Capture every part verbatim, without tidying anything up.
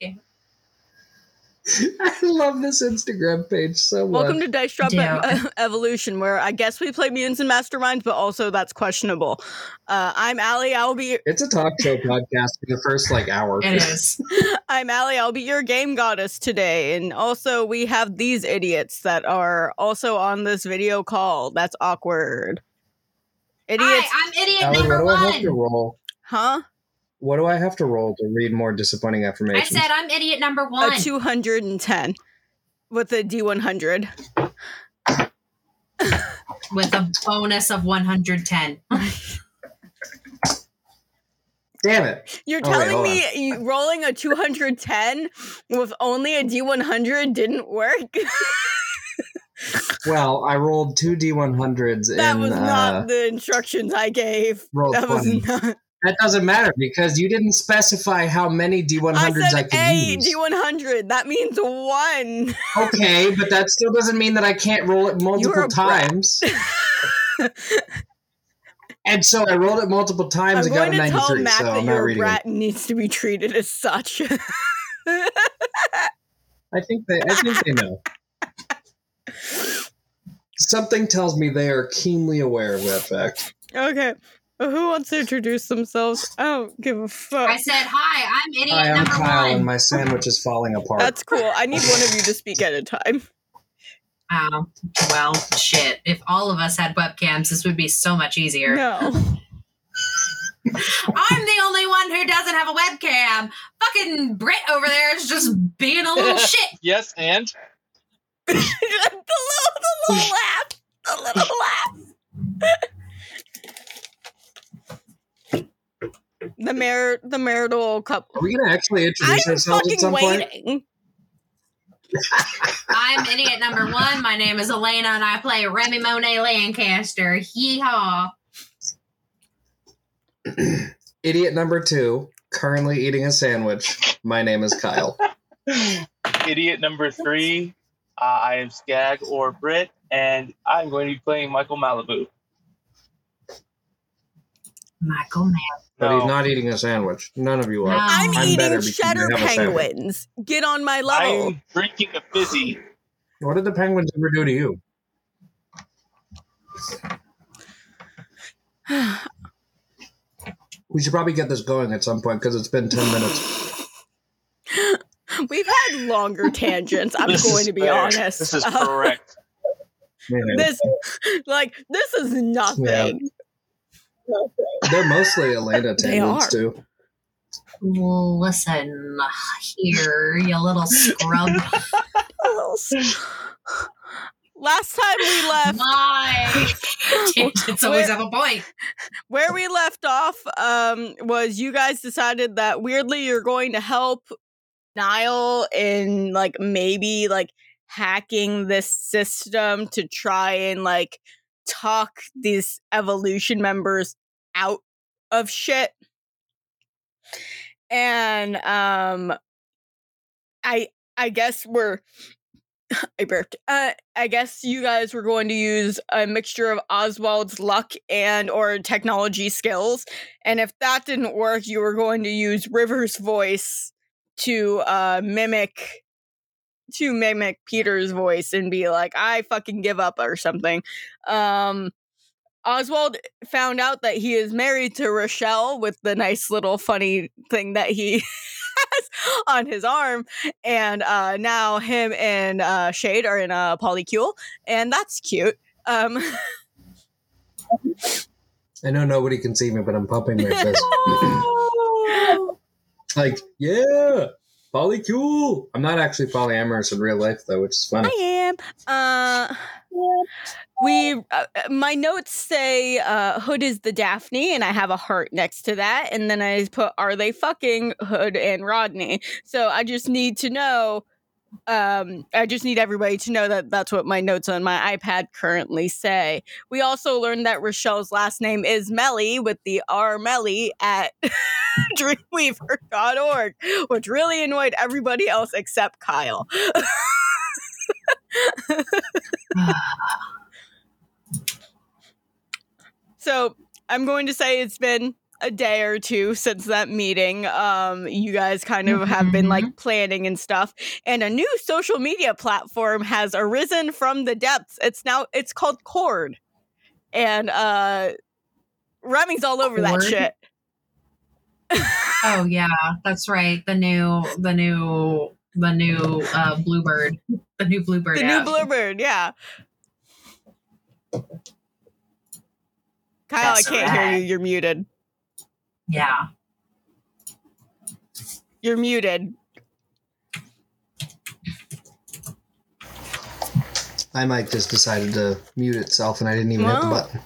Yeah. I love this Instagram page so much. Welcome to Dice Drop yeah. Evolution, where I guess we play mutants and masterminds, but also that's questionable. Uh, I'm Allie. I'll be. It's a talk show podcast for the first like hour. It is. I'm Allie. I'll be your game goddess today, and also we have these idiots that are also on this video call. That's awkward. Idiots. Hi, I'm idiot Allie, number what do one. I have to roll? Huh? What do I have to roll to read more disappointing affirmations? I said I'm idiot number one. A two hundred ten with a D one hundred. With a bonus of one hundred ten. Damn it. You're oh, telling wait, me you, rolling a two hundred ten with only a D one hundred didn't work? Well, I rolled two D one hundreds in... That was not uh, the instructions I gave. That was twenty. Not... That doesn't matter because you didn't specify how many D one hundreds I, said I could a use. D one hundred. That means one. Okay, but that still doesn't mean that I can't roll it multiple times. And so I rolled it multiple times and got a ninety-three. I'm going to tell Mac so that I'm your brat it. Needs to be treated as such. I think they. I think they know. Something tells me they are keenly aware of that fact. Okay. Who wants to introduce themselves? I don't give a fuck. I said, hi, I'm idiot hi, I'm number Kyle, one. And my sandwich is falling apart. That's cool. I need one of you to speak at a time. Oh, well, shit. If all of us had webcams, this would be so much easier. No. I'm the only one who doesn't have a webcam. Fucking Brit over there is just being a little shit. Yes, and? the, little, the little laugh. The little laugh. The mar- the marital couple. Are we going to actually introduce I'm ourselves at some waiting. Point? I'm idiot number one. My name is Elena, and I play Remy Monet Lancaster. Yeehaw. Idiot number two, currently eating a sandwich. My name is Kyle. Idiot number three, uh, I am Skag or Britt, and I'm going to be playing Michael Malibu. Michael Malibu. But he's not eating a sandwich. None of you are. I'm, I'm eating cheddar penguins. Get on my level. I'm drinking a fizzy. What did the penguins ever do to you? We should probably get this going at some point because it's been ten minutes. We've had longer tangents. I'm going to be fair. Honest. This is uh, correct. This, like, this is nothing. Yeah. They're mostly Elena tangents, too. Listen here, you little scrub. Last time we left... My tangents always have a point. Where we left off um, was you guys decided that, weirdly, you're going to help Niall in, like, maybe, like, hacking this system to try and, like, talk these evolution members out of shit. And um I I guess we're I burped. Uh I guess you guys were going to use a mixture of Oswald's luck and or technology skills. And if that didn't work, you were going to use River's voice to uh mimic to mimic Peter's voice and be like, I fucking give up or something. Um, Oswald found out that he is married to Rochelle with the nice little funny thing that he has on his arm. And uh, now him and uh, Shade are in a polycule. And that's cute. Um, I know nobody can see me, but I'm pumping my fist. Like, yeah. Polycule. I'm not actually polyamorous in real life, though, which is funny. I am. Uh, we. Uh, my notes say uh, Hood is the Daphne, and I have a heart next to that. And then I put, are they fucking Hood and Rodney? So I just need to know. Um, I just need everybody to know that that's what my notes on my iPad currently say. We also learned that Rochelle's last name is Melly with the R Melly at... dreamweaver dot org, which really annoyed everybody else except Kyle. So I'm going to say it's been a day or two since that meeting. Um, you guys kind of mm-hmm. have been like planning and stuff. And a new social media platform has arisen from the depths. It's now it's called Kord. And uh, Remy's all over Kord? That shit. Oh yeah, that's right. The new the new the new uh, Bluebird. The new Bluebird. The app. New Bluebird, yeah. Kyle, that's I can't right. hear you. You're muted. Yeah. You're muted. My mic just decided to mute itself and I didn't even well. hit the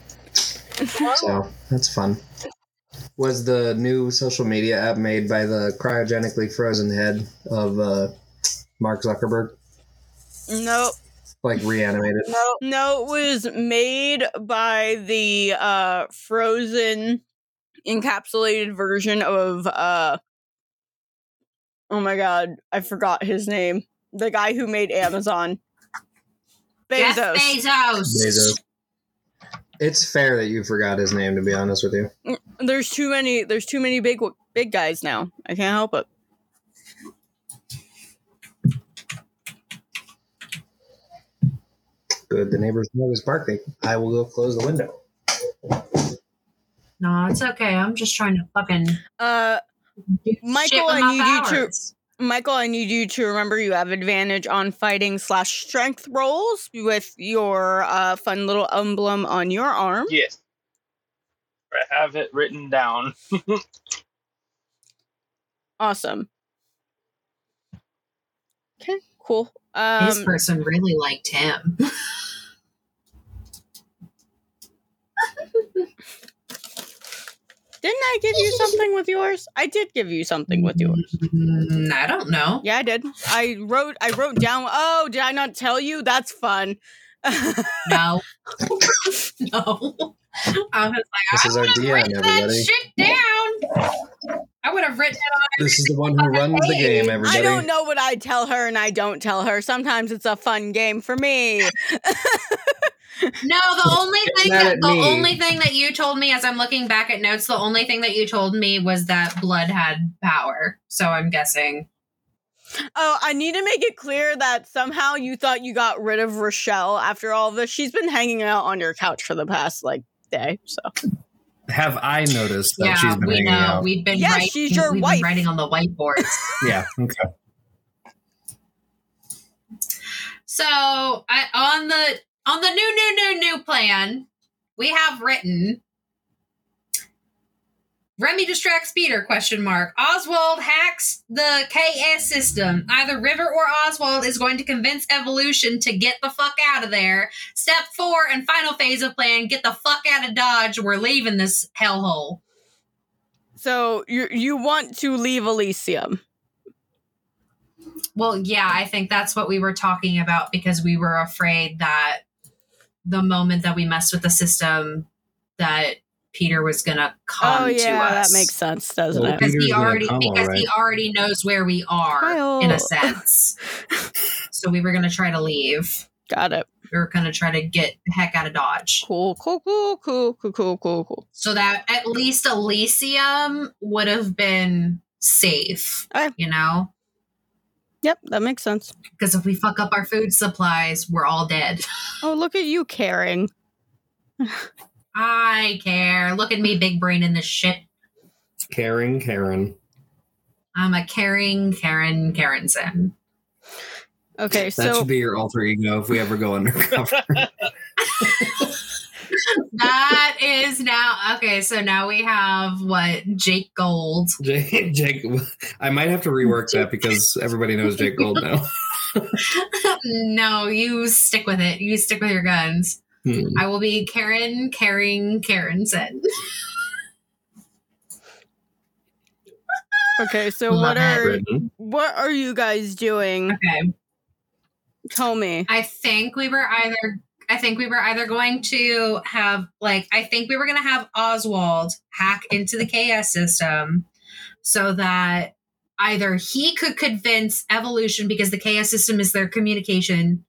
button. So that's fun. Was the new social media app made by the cryogenically frozen head of uh, Mark Zuckerberg? Nope. Like reanimated? No, no, it was made by the uh, frozen encapsulated version of, uh, oh my god, I forgot his name. The guy who made Amazon. Bezos. Jeff Bezos. Bezos. It's fair that you forgot his name, to be honest with you. There's too many. There's too many big big guys now. I can't help it. Good. The neighbor's dog is barking. I will go close the window. No, it's okay. I'm just trying to fucking. Uh, Michael, I need you to. Michael, I need you to remember you have advantage on fighting slash strength rolls with your uh, fun little emblem on your arm. Yes. I have it written down. Awesome. Okay, cool. Um, this person really liked him. Didn't I give you something with yours? I did give you something with yours. I don't know. Yeah, I did. I wrote I wrote down. Oh, did I not tell you? That's fun. No. No. I was like, this I is our D M, everybody. Shit down. I would have written it on everything. This is the one who runs the game, everybody. I don't know what I tell her and I don't tell her. Sometimes it's a fun game for me. No, the only thing that, the me. only thing that you told me, as I'm looking back at notes, the only thing that you told me was that blood had power. So I'm guessing. Oh, I need to make it clear that somehow you thought you got rid of Rochelle after all this. She's been hanging out on your couch for the past like day. So have I noticed that yeah, she's been we hanging know. out? We've been yeah, writing, she's your we've wife. Been writing on the whiteboards. Yeah. Okay. So I, on the. On the new, new, new, new plan, we have written, Remy distracts Peter, question mark. Oswald hacks the K S system. Either River or Oswald is going to convince Evolution to get the fuck out of there. Step four and final phase of plan, get the fuck out of Dodge. We're leaving this hellhole. So you you want to leave Elysium? Well, yeah, I think that's what we were talking about because we were afraid that the moment that we messed with the system that Peter was going to come oh, yeah, to us. That makes sense, doesn't well, it? Because, he already, come, because right. he already knows where we are, Kyle. In a sense. So we were going to try to leave. Got it. We were going to try to get the heck out of Dodge. Cool, cool, cool, cool, cool, cool, cool, cool. So that at least Elysium would have been safe, okay. You know? Yep, that makes sense. Because if we fuck up our food supplies, we're all dead. Oh, look at you caring. I care. Look at me, big brain in this shit. Caring Karen. I'm a caring Karen Karenson. Okay, so... That should be your alter ego if we ever go undercover. That is now okay. So now we have what Jake Gold. Jake, Jake I might have to rework that because everybody knows Jake Gold now. No, you stick with it. You stick with your guns. Hmm. I will be Karen, Karen, Karenson. Okay, so Love what are written. what are you guys doing? Okay, tell me. I think we were either. I think we were either going to have, like, I think we were going to have Oswald hack into the K S system so that either he could convince Evolution, because the K S system is their communication,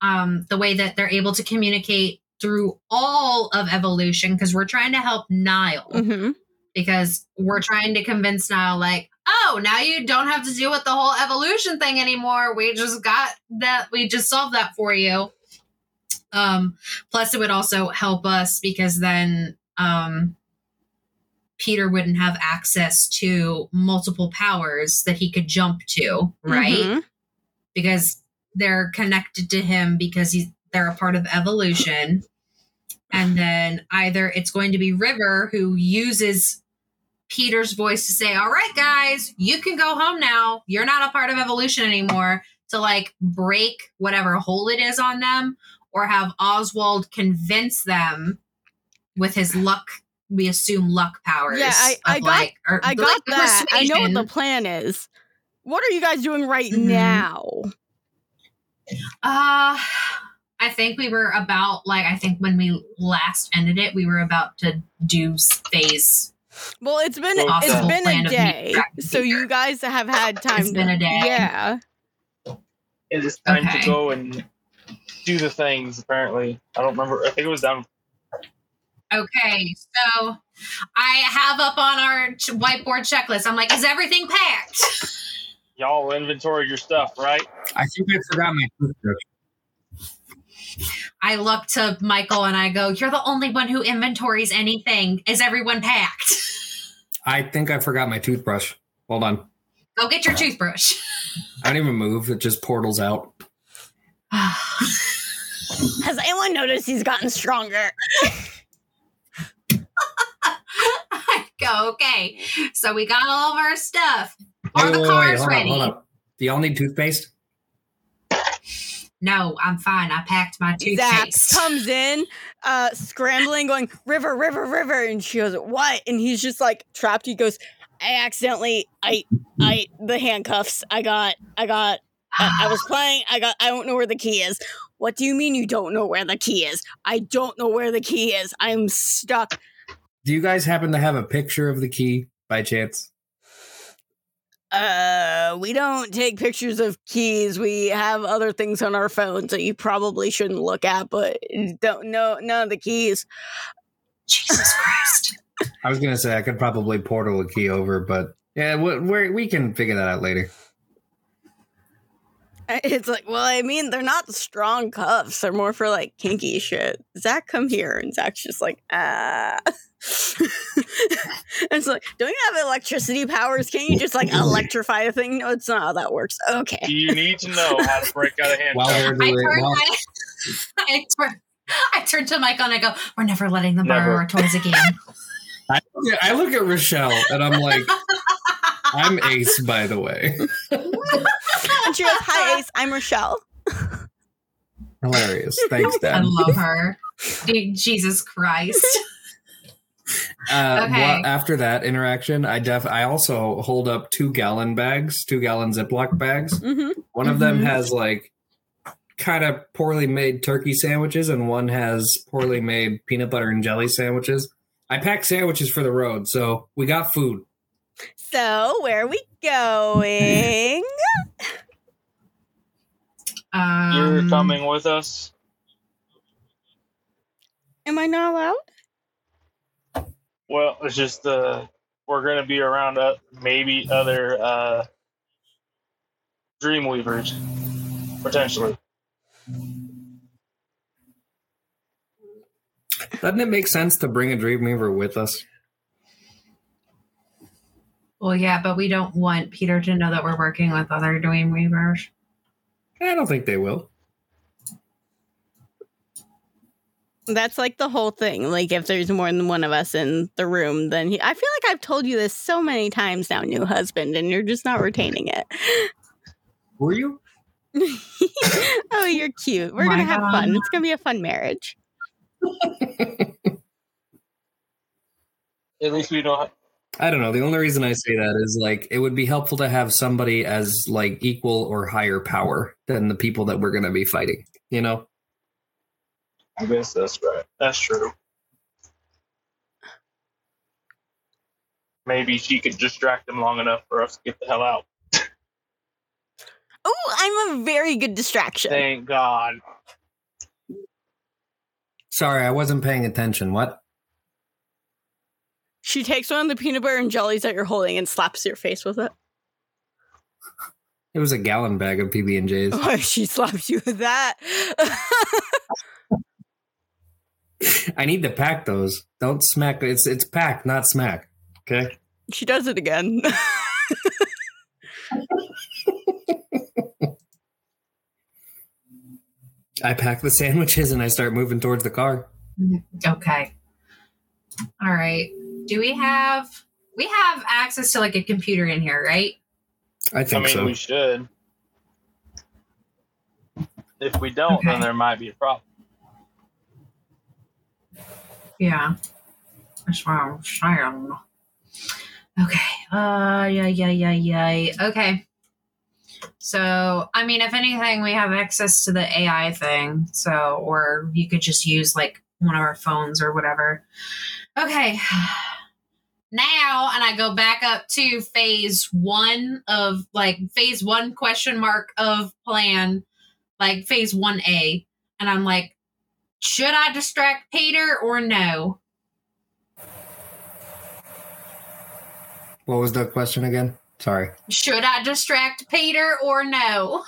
um, the way that they're able to communicate through all of Evolution, because we're trying to help Niall. Mm-hmm. because we're trying to convince Niall, like, oh, now you don't have to deal with the whole evolution thing anymore. We just got that. We just solved that for you. Um, plus, it would also help us because then um, Peter wouldn't have access to multiple powers that he could jump to, right? Mm-hmm. Because they're connected to him because he's, they're a part of evolution. And then either it's going to be River who uses Peter's voice to say, all right, guys, you can go home now. You're not a part of evolution anymore, to like break whatever hold it is on them, or have Oswald convince them with his luck. We assume luck powers. Yeah, I, I got, like, or, I got like, that. I know what the plan is. What are you guys doing right mm-hmm. now? Uh... I think we were about, like, I think when we last ended it, we were about to do phase. Well, it's been it's been a day, so you guys have had time. It's been a day. Yeah. It is time to go and do the things, apparently. I don't remember. I think it was down. Okay, so I have up on our whiteboard checklist, I'm like, is everything packed? Y'all inventory your stuff, right? I think I forgot my toothbrush. I look to Michael and I go, you're the only one who inventories anything. Is everyone packed? I think I forgot my toothbrush. Hold on. Go get your uh, toothbrush. I don't even move. It just portals out. Has anyone noticed he's gotten stronger? I go, okay. So we got all of our stuff. Are the cars wait, wait, ready? Up, hold up. Do y'all need toothpaste? No, I'm fine. I packed my toothpaste. Zach comes in, uh, scrambling, going, River, River, River. And she goes, what? And he's just like trapped. He goes, I accidentally, I, I, the handcuffs. I got, I got, uh, I was playing. I got, I don't know where the key is. What do you mean you don't know where the key is? I don't know where the key is. I'm stuck. Do you guys happen to have a picture of the key by chance? Uh, we don't take pictures of keys. We have other things on our phones that you probably shouldn't look at, but don't know none of the keys. Jesus Christ. I was going to say I could probably portal a key over, but yeah, we we're, we can figure that out later. It's like, well, I mean, they're not strong cuffs. They're more for like kinky shit. Zach, come here. And Zach's just like, ah. And it's like, don't you have electricity powers? Can't you just like electrify a thing? No, it's not how that works. Okay. Do you need to know how to break out a hand? While we're doing I, I, turn, I turn to Michael and I go, we're never letting them never. borrow our toys again. I, look at, I look at Rochelle and I'm like, I'm Ace, by the way. And she goes, hi Ace, I'm Rochelle. Hilarious. Thanks, Dad. I love her. Dude, Jesus Christ. Uh, okay. Well, after that interaction, I def I also hold up two gallon bags, two gallon Ziploc bags. Mm-hmm. One mm-hmm. of them has like kind of poorly made turkey sandwiches, and one has poorly made peanut butter and jelly sandwiches. I pack sandwiches for the road, so we got food. So where are we going? um, You're coming with us. Am I not allowed? Well, it's just uh, we're going to be around uh, maybe other uh, Dreamweavers, potentially. Doesn't it make sense to bring a Dreamweaver with us? Well, yeah, but we don't want Peter to know that we're working with other Dreamweavers. I don't think they will. That's like the whole thing. Like if there's more than one of us in the room, then he, I feel like I've told you this so many times now, new husband, and you're just not retaining it. Were you? Oh, you're cute. We're going to have fun. It's going to be a fun marriage. At least we don't. I don't know. The only reason I say that is like, it would be helpful to have somebody as like equal or higher power than the people that we're going to be fighting, you know? I guess that's right. That's true. Maybe she could distract them long enough for us to get the hell out. Oh, I'm a very good distraction. Thank God. Sorry, I wasn't paying attention. What? She takes one of the peanut butter and jellies that you're holding and slaps your face with it. It was a gallon bag of P B and J's. Oh, she slaps you with that. I need to pack those. Don't smack. It's it's pack, not smack. Okay? She does it again. I pack the sandwiches and I start moving towards the car. Okay. All right. Do we have... We have access to, like, a computer in here, right? I think so. I mean, so. We should. If we don't, okay. Then there might be a problem. Yeah. That's what I'm saying. Okay. Uh, yeah, yeah, yeah, yeah. Okay. So, I mean, if anything, we have access to the A I thing. So, or you could just use, like, one of our phones or whatever. Okay. Now, and I go back up to phase one of, like, phase one question mark of plan, like, phase one A. And I'm like, should I distract Peter or no? What was the question again? Sorry. Should I distract Peter or no?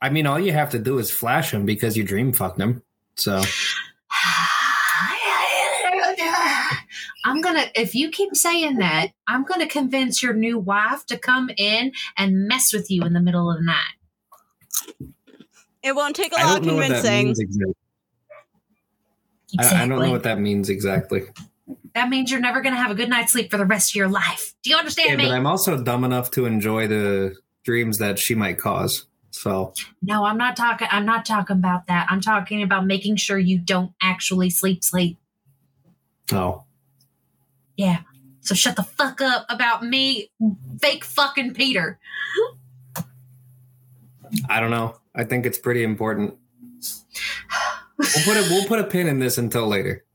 I mean, all you have to do is flash him because you dream fucked him, so... I'm going to, if you keep saying that, I'm going to convince your new wife to come in and mess with you in the middle of the night. It won't take a lot of convincing. Exactly. I, I don't know what that means exactly. That means you're never going to have a good night's sleep for the rest of your life. Do you understand yeah, me? But I'm also dumb enough to enjoy the dreams that she might cause. So no, I'm not talking. I'm not talking about that. I'm talking about making sure you don't actually sleep, sleep. Oh. Yeah. So shut the fuck up about me, fake fucking Peter. I don't know. I think it's pretty important. We'll put a, we'll put a pin in this until later.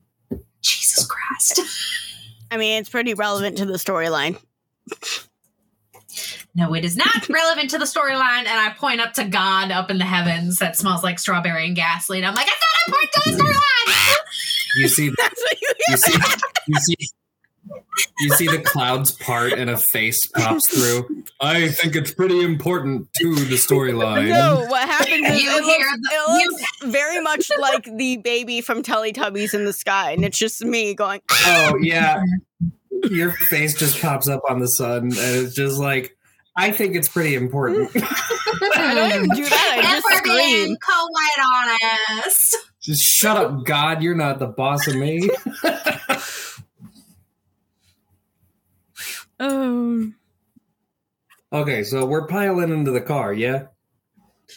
Jesus Christ. I mean, it's pretty relevant to the storyline. No, it is not relevant to the storyline. And I point up to God up in the heavens that smells like strawberry and gasoline. I'm like, I thought I pointed to the storyline. You see, that's what you, you see, you see, you see the clouds part and a face pops through. I think it's pretty important to the storyline. No, what happens is you it, hear looks, the, it you... looks very much like the baby from Teletubbies in the sky, and it's just me going. Oh yeah, your face just pops up on the sun, and it's just like. I think it's pretty important. I don't even do that. I just scream. Being co-white on us. Just shut up, God. You're not the boss of me. um. Okay, so we're piling into the car, yeah?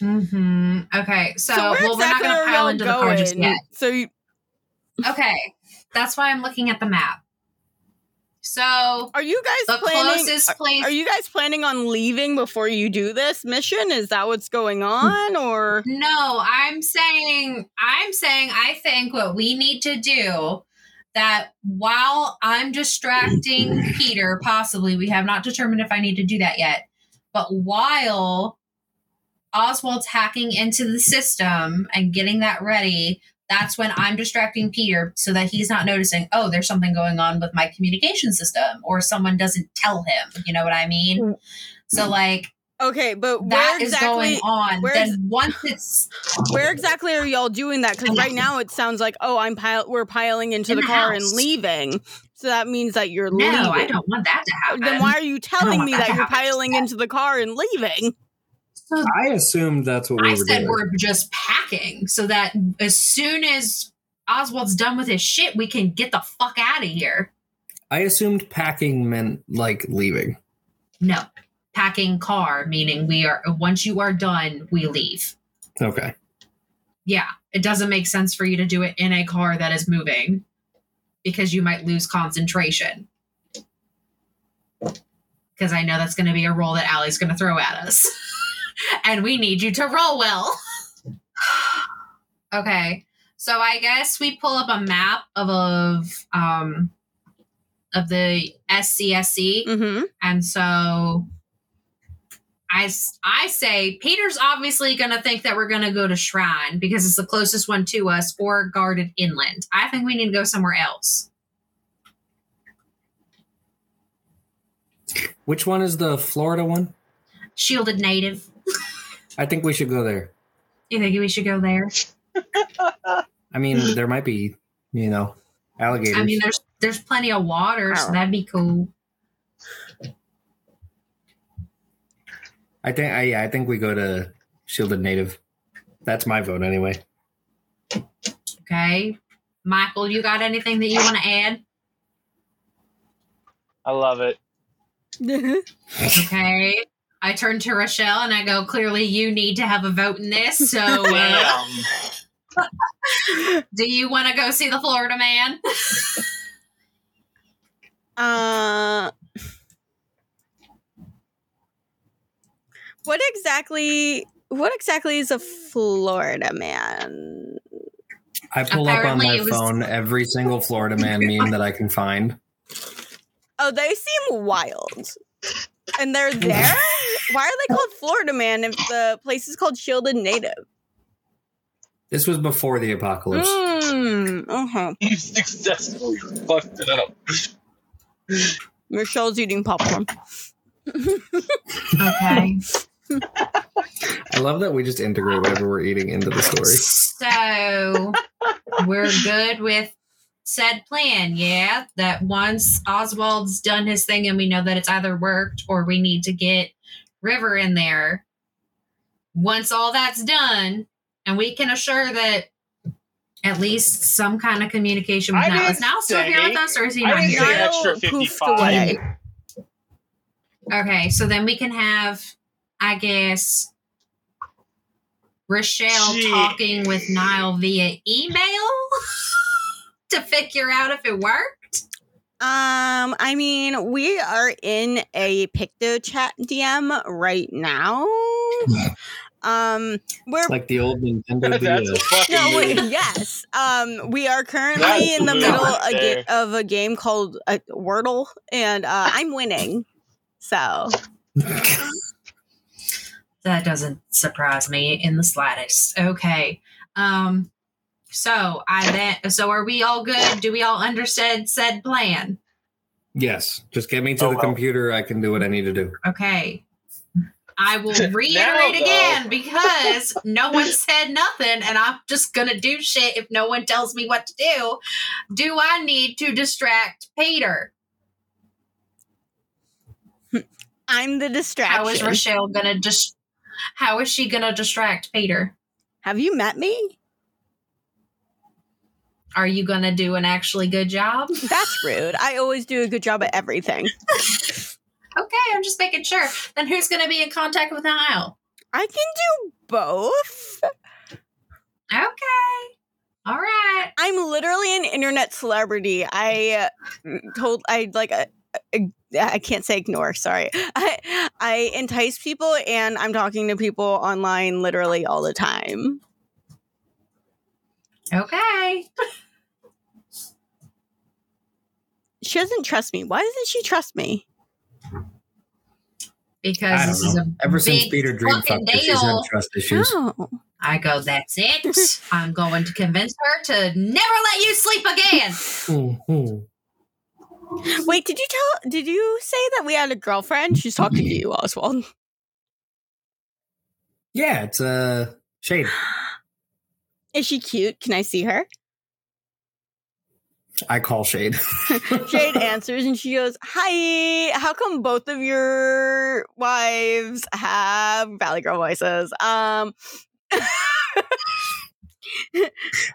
Mm-hmm. Okay, so, so well, exactly we're not going to pile into going. the car just yet. So you- okay, that's why I'm looking at the map. So, are you guys the planning, closest place? Are you guys planning on leaving before you do this mission? Is that what's going on, or no? I'm saying, I'm saying, I think what we need to do that while I'm distracting Peter, possibly we have not determined if I need to do that yet. But while Oswald's hacking into the system and getting that ready. That's when I'm distracting Peter so that he's not noticing, oh, there's something going on with my communication system or someone doesn't tell him. You know what I mean? So, like, okay, but that exactly, is going on. Where, then once it's where exactly are y'all doing that? Because right now it sounds like, oh, I'm pil- we're piling into in the, the car and leaving. So that means that you're no, leaving. No, I don't want that to happen. Then why are you telling me that, that you're piling that. into the car and leaving? So I assumed that's what we I were said doing. We're just packing so that as soon as Oswald's done with his shit, we can get the fuck out of here. I assumed packing meant like leaving. No, packing car, meaning we are once you are done, we leave. Okay. Yeah, it doesn't make sense for you to do it in a car that is moving because you might lose concentration. Because I know that's going to be a role that Allie's going to throw at us. And we need you to roll well. Okay. So I guess we pull up a map of of, um, of the S C S C. Mm-hmm. And so I, I say Peter's obviously going to think that we're going to go to Shrine because it's the closest one to us or Guarded Inland. I think we need to go somewhere else. Which one is the Florida one? Shielded Native. I think we should go there. You think we should go there? I mean, there might be, you know, alligators. I mean, there's there's plenty of water, so that'd be cool. I think I yeah, I think we go to Shielded Native. That's my vote anyway. Okay. Michael, you got anything that you want to add? I love it. Okay. I turn to Rochelle and I go, clearly you need to have a vote in this. So uh, do you want to go see the Florida man? uh, what exactly, what exactly is a Florida man? I pull Apparently up on my was- phone every single Florida man meme that I can find. Oh, they seem wild. And they're there? Why are they called Florida Man if the place is called Shielded Native? This was before the apocalypse. Mm, uh-huh. You successfully fucked it up. Michelle's eating popcorn. Okay. I love that we just integrate whatever we're eating into the story. So, we're good with said plan, yeah, that once Oswald's done his thing and we know that it's either worked or we need to get River in there. Once all that's done, and we can assure that at least some kind of communication with Niall. Is Niall still here with us, or is he I not here? Extra fifty-five. Okay, so then we can have, I guess, Rochelle Gee. talking with Niall via email? To figure out if it worked? Um, I mean, we are in a PictoChat D M right now. Um, we're like the old Nintendo D S. No, wait, yes. Um, we are currently That's in the middle a ga- of a game called uh, Wordle, and uh, I'm winning. So that doesn't surprise me in the slightest. Okay. Um. So I bet. So are we all good? Do we all understand said plan? Yes. Just get me to oh, the well. computer. I can do what I need to do. Okay. I will reiterate again because no one said nothing, and I'm just gonna do shit if no one tells me what to do. Do I need to distract Peter? I'm the distraction. How is Rochelle gonna just? How is she gonna distract Peter? Have you met me? Are you going to do an actually good job? That's rude. I always do a good job at everything. Okay, I'm just making sure. Then who's going to be in contact with Niall? I can do both. Okay. All right. I'm literally an internet celebrity. I uh, told, I like, uh, uh, I can't say ignore, sorry. I, I entice people, and I'm talking to people online literally all the time. Okay. She doesn't trust me. Why doesn't she trust me? Because this is a ever since Peter Dream fucked her, she's had trust issues. Oh. I go, that's it. I'm going to convince her to never let you sleep again. Mm-hmm. Wait, did you tell? Did you say that we had a girlfriend? She's talking to you, Oswald. Yeah, it's a uh, Shade. Is she cute? Can I see her? I call Shade. Shade answers and she goes, hi, how come both of your wives have Valley Girl voices? Um,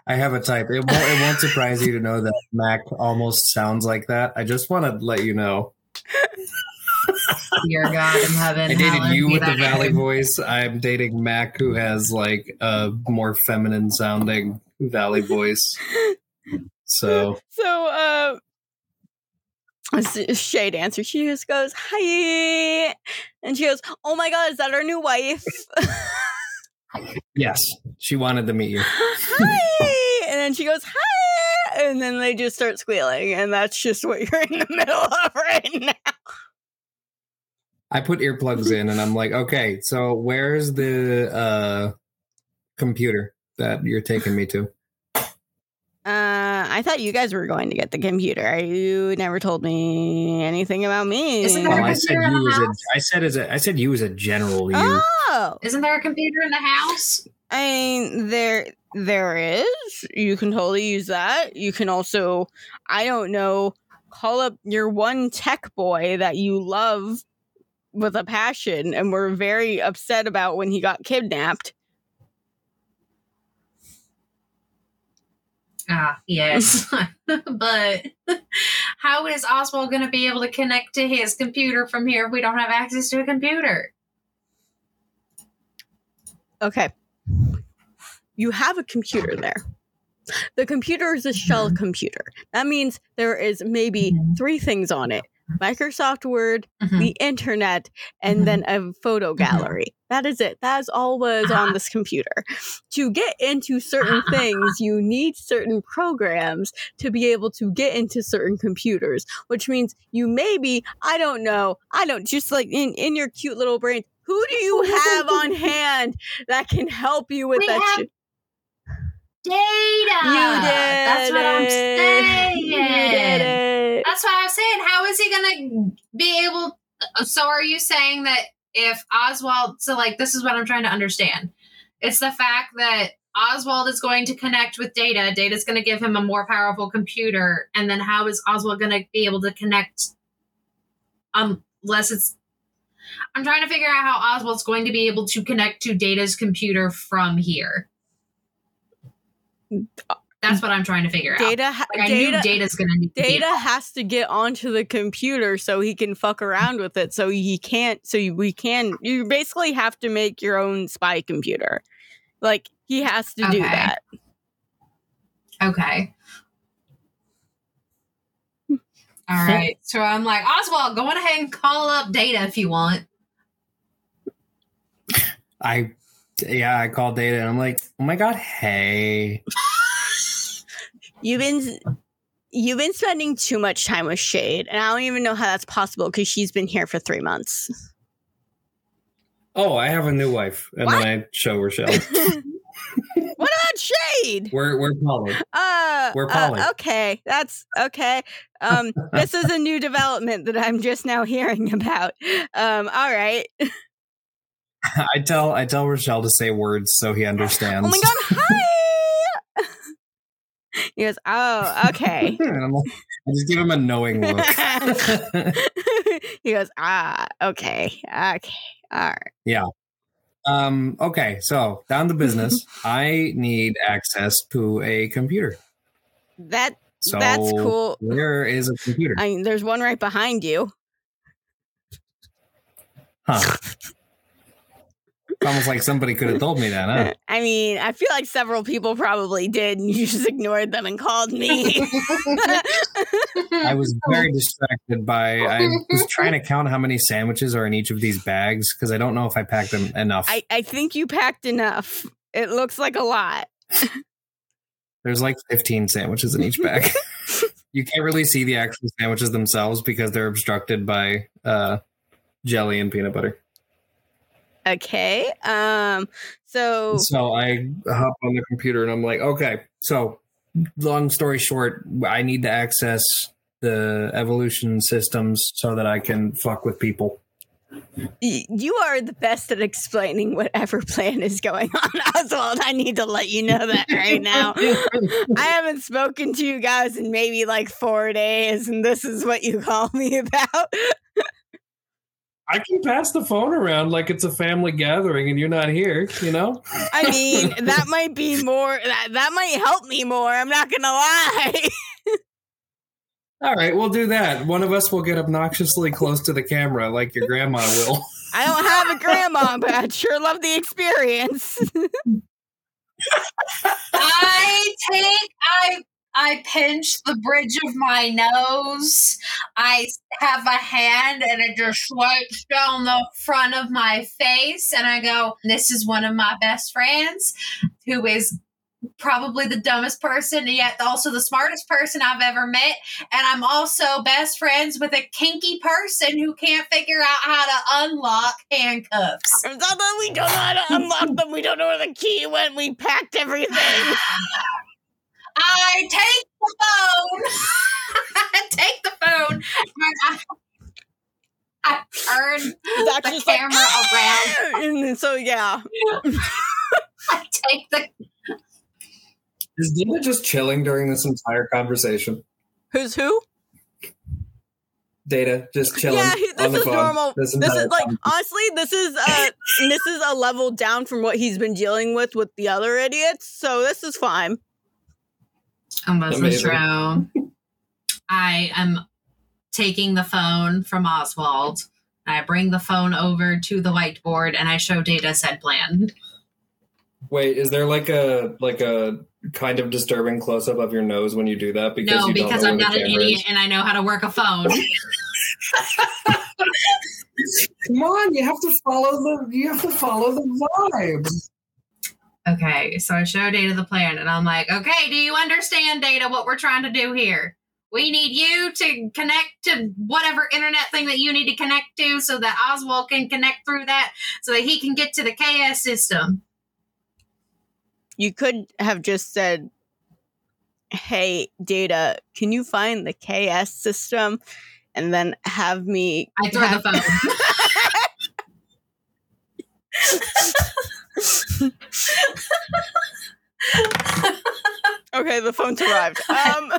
I have a type. It won't, it won't surprise you to know that Mac almost sounds like that. I just want to let you know. Dear God in heaven. I dated you with the Valley head. voice. I'm dating Mac, who has like a more feminine sounding Valley voice. So, so uh, Shade answers. She just goes, hi. And she goes, oh my God, is that our new wife? Yes, she wanted to meet you. Hi. And then she goes, hi. And then they just start squealing. And that's just what you're in the middle of right now. I put earplugs in and I'm like, okay, so where's the uh, computer that you're taking me to? Uh, I I thought you guys were going to get the computer. You never told me anything about me. Isn't there well, a computer in the house? A, I said as a, I said you as a general. You. Oh, isn't there a computer in the house? I mean, there there is. You can totally use that. You can also, I don't know, call up your one tech boy that you love with a passion and were very upset about when he got kidnapped. Ah, yes. But how is Oswald going to be able to connect to his computer from here if we don't have access to a computer? Okay. You have a computer there. The computer is a shell computer. That means there is maybe three things on it. Microsoft Word, mm-hmm. the internet, and mm-hmm. then a photo gallery. Mm-hmm. That is it. That's all was on this computer. To get into certain things, you need certain programs to be able to get into certain computers, which means you maybe, I don't know, I don't, just like in, in your cute little brain, who do you have on hand that can help you with we that have- shit? Data. You did. That's what I'm saying. You did it. That's what I was saying. How is he gonna be able? To, so are you saying that if Oswald? So like this is what I'm trying to understand. It's the fact that Oswald is going to connect with Data. Data's going to give him a more powerful computer, and then how is Oswald going to be able to connect? Um, unless it's, I'm trying to figure out how Oswald's going to be able to connect to Data's computer from here. That's what I'm trying to figure data, out. Like I data, knew data's gonna need to data has to get onto the computer so he can fuck around with it. So he can't. So we can. You basically have to make your own spy computer. Like he has to okay. do that. Okay. All right. So I'm like, Oswald, go on ahead and call up Data if you want. I. Yeah, I called Data and I'm like, oh my god, hey. You've been you've been spending too much time with Shade, and I don't even know how that's possible because she's been here for three months. Oh, I have a new wife, and what? Then I show Rochelle. What about Shade? We're we're Polly. Uh, we're Polly. Uh, okay, that's okay. Um, this is a new development that I'm just now hearing about. Um, all right. I tell I tell Rochelle to say words so he understands. Oh my god, hi! He goes, oh, okay. And I'm like, I just give him a knowing look. He goes, ah, okay, okay, all right. Yeah. Um. Okay, so down to business. I need access to a computer. That so that's cool. Where is a computer? I mean, there's one right behind you. Huh. It's almost like somebody could have told me that, huh? I mean, I feel like several people probably did, and you just ignored them and called me. I was very distracted by... I was trying to count how many sandwiches are in each of these bags, because I don't know if I packed them enough. I, I think you packed enough. It looks like a lot. There's like fifteen sandwiches in each bag. You can't really see the actual sandwiches themselves because they're obstructed by uh, jelly and peanut butter. Okay. Um, so so I hop on the computer and I'm like, okay, so long story short, I need to access the evolution systems so that I can fuck with people. You are the best at explaining whatever plan is going on, Oswald. I need to let you know that right now. I haven't spoken to you guys in maybe like four days, and this is what you call me about. I can pass the phone around like it's a family gathering and you're not here, you know? I mean, that might be more, that, that might help me more. I'm not going to lie. All right, we'll do that. One of us will get obnoxiously close to the camera like your grandma will. I don't have a grandma, but I'd sure love the experience. I take, I... I pinch the bridge of my nose. I have a hand and it just swipes down the front of my face. And I go, this is one of my best friends who is probably the dumbest person and yet also the smartest person I've ever met. And I'm also best friends with a kinky person who can't figure out how to unlock handcuffs. It's not that we don't know how to unlock them. We don't know where the key went. We packed everything. I take the phone. I take the phone. And I, I turn Zach the camera like, around. And so, yeah. I take the... Is Dina just chilling during this entire conversation? Who's who? Data just chilling. Yeah, he, this on the is phone. normal. This, this is like honestly, this is uh this is a level down from what he's been dealing with with the other idiots. So this is fine. I'm Mister I am taking the phone from Oswald. I bring the phone over to the whiteboard and I show Data said plan. Wait, is there like a like a kind of disturbing close-up of your nose when you do that? Because no, you don't because know I'm not an idiot is. And I know how to work a phone. Come on, you have to follow the you have to follow the vibes. Okay, so I show Data the plan, and I'm like, okay, do you understand, Data, what we're trying to do here? We need you to connect to whatever internet thing that you need to connect to so that Oswald can connect through that so that he can get to the K S system. You could have just said, hey, Data, can you find the K S system? And then have me... I throw have- the phone. Okay, the phone's arrived. Um,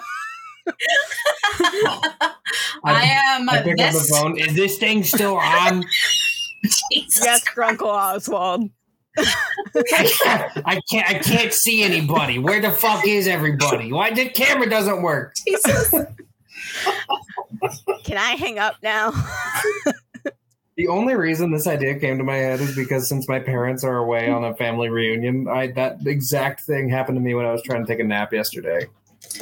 I, I am... I pick this- up the phone. Is this thing still on? Jesus. Yes, Grunkle Oswald. I can't, I can't. I can't see anybody. Where the fuck is everybody? Why the camera doesn't work? Jesus. Can I hang up now? The only reason this idea came to my head is because since my parents are away on a family reunion, I that exact thing happened to me when I was trying to take a nap yesterday.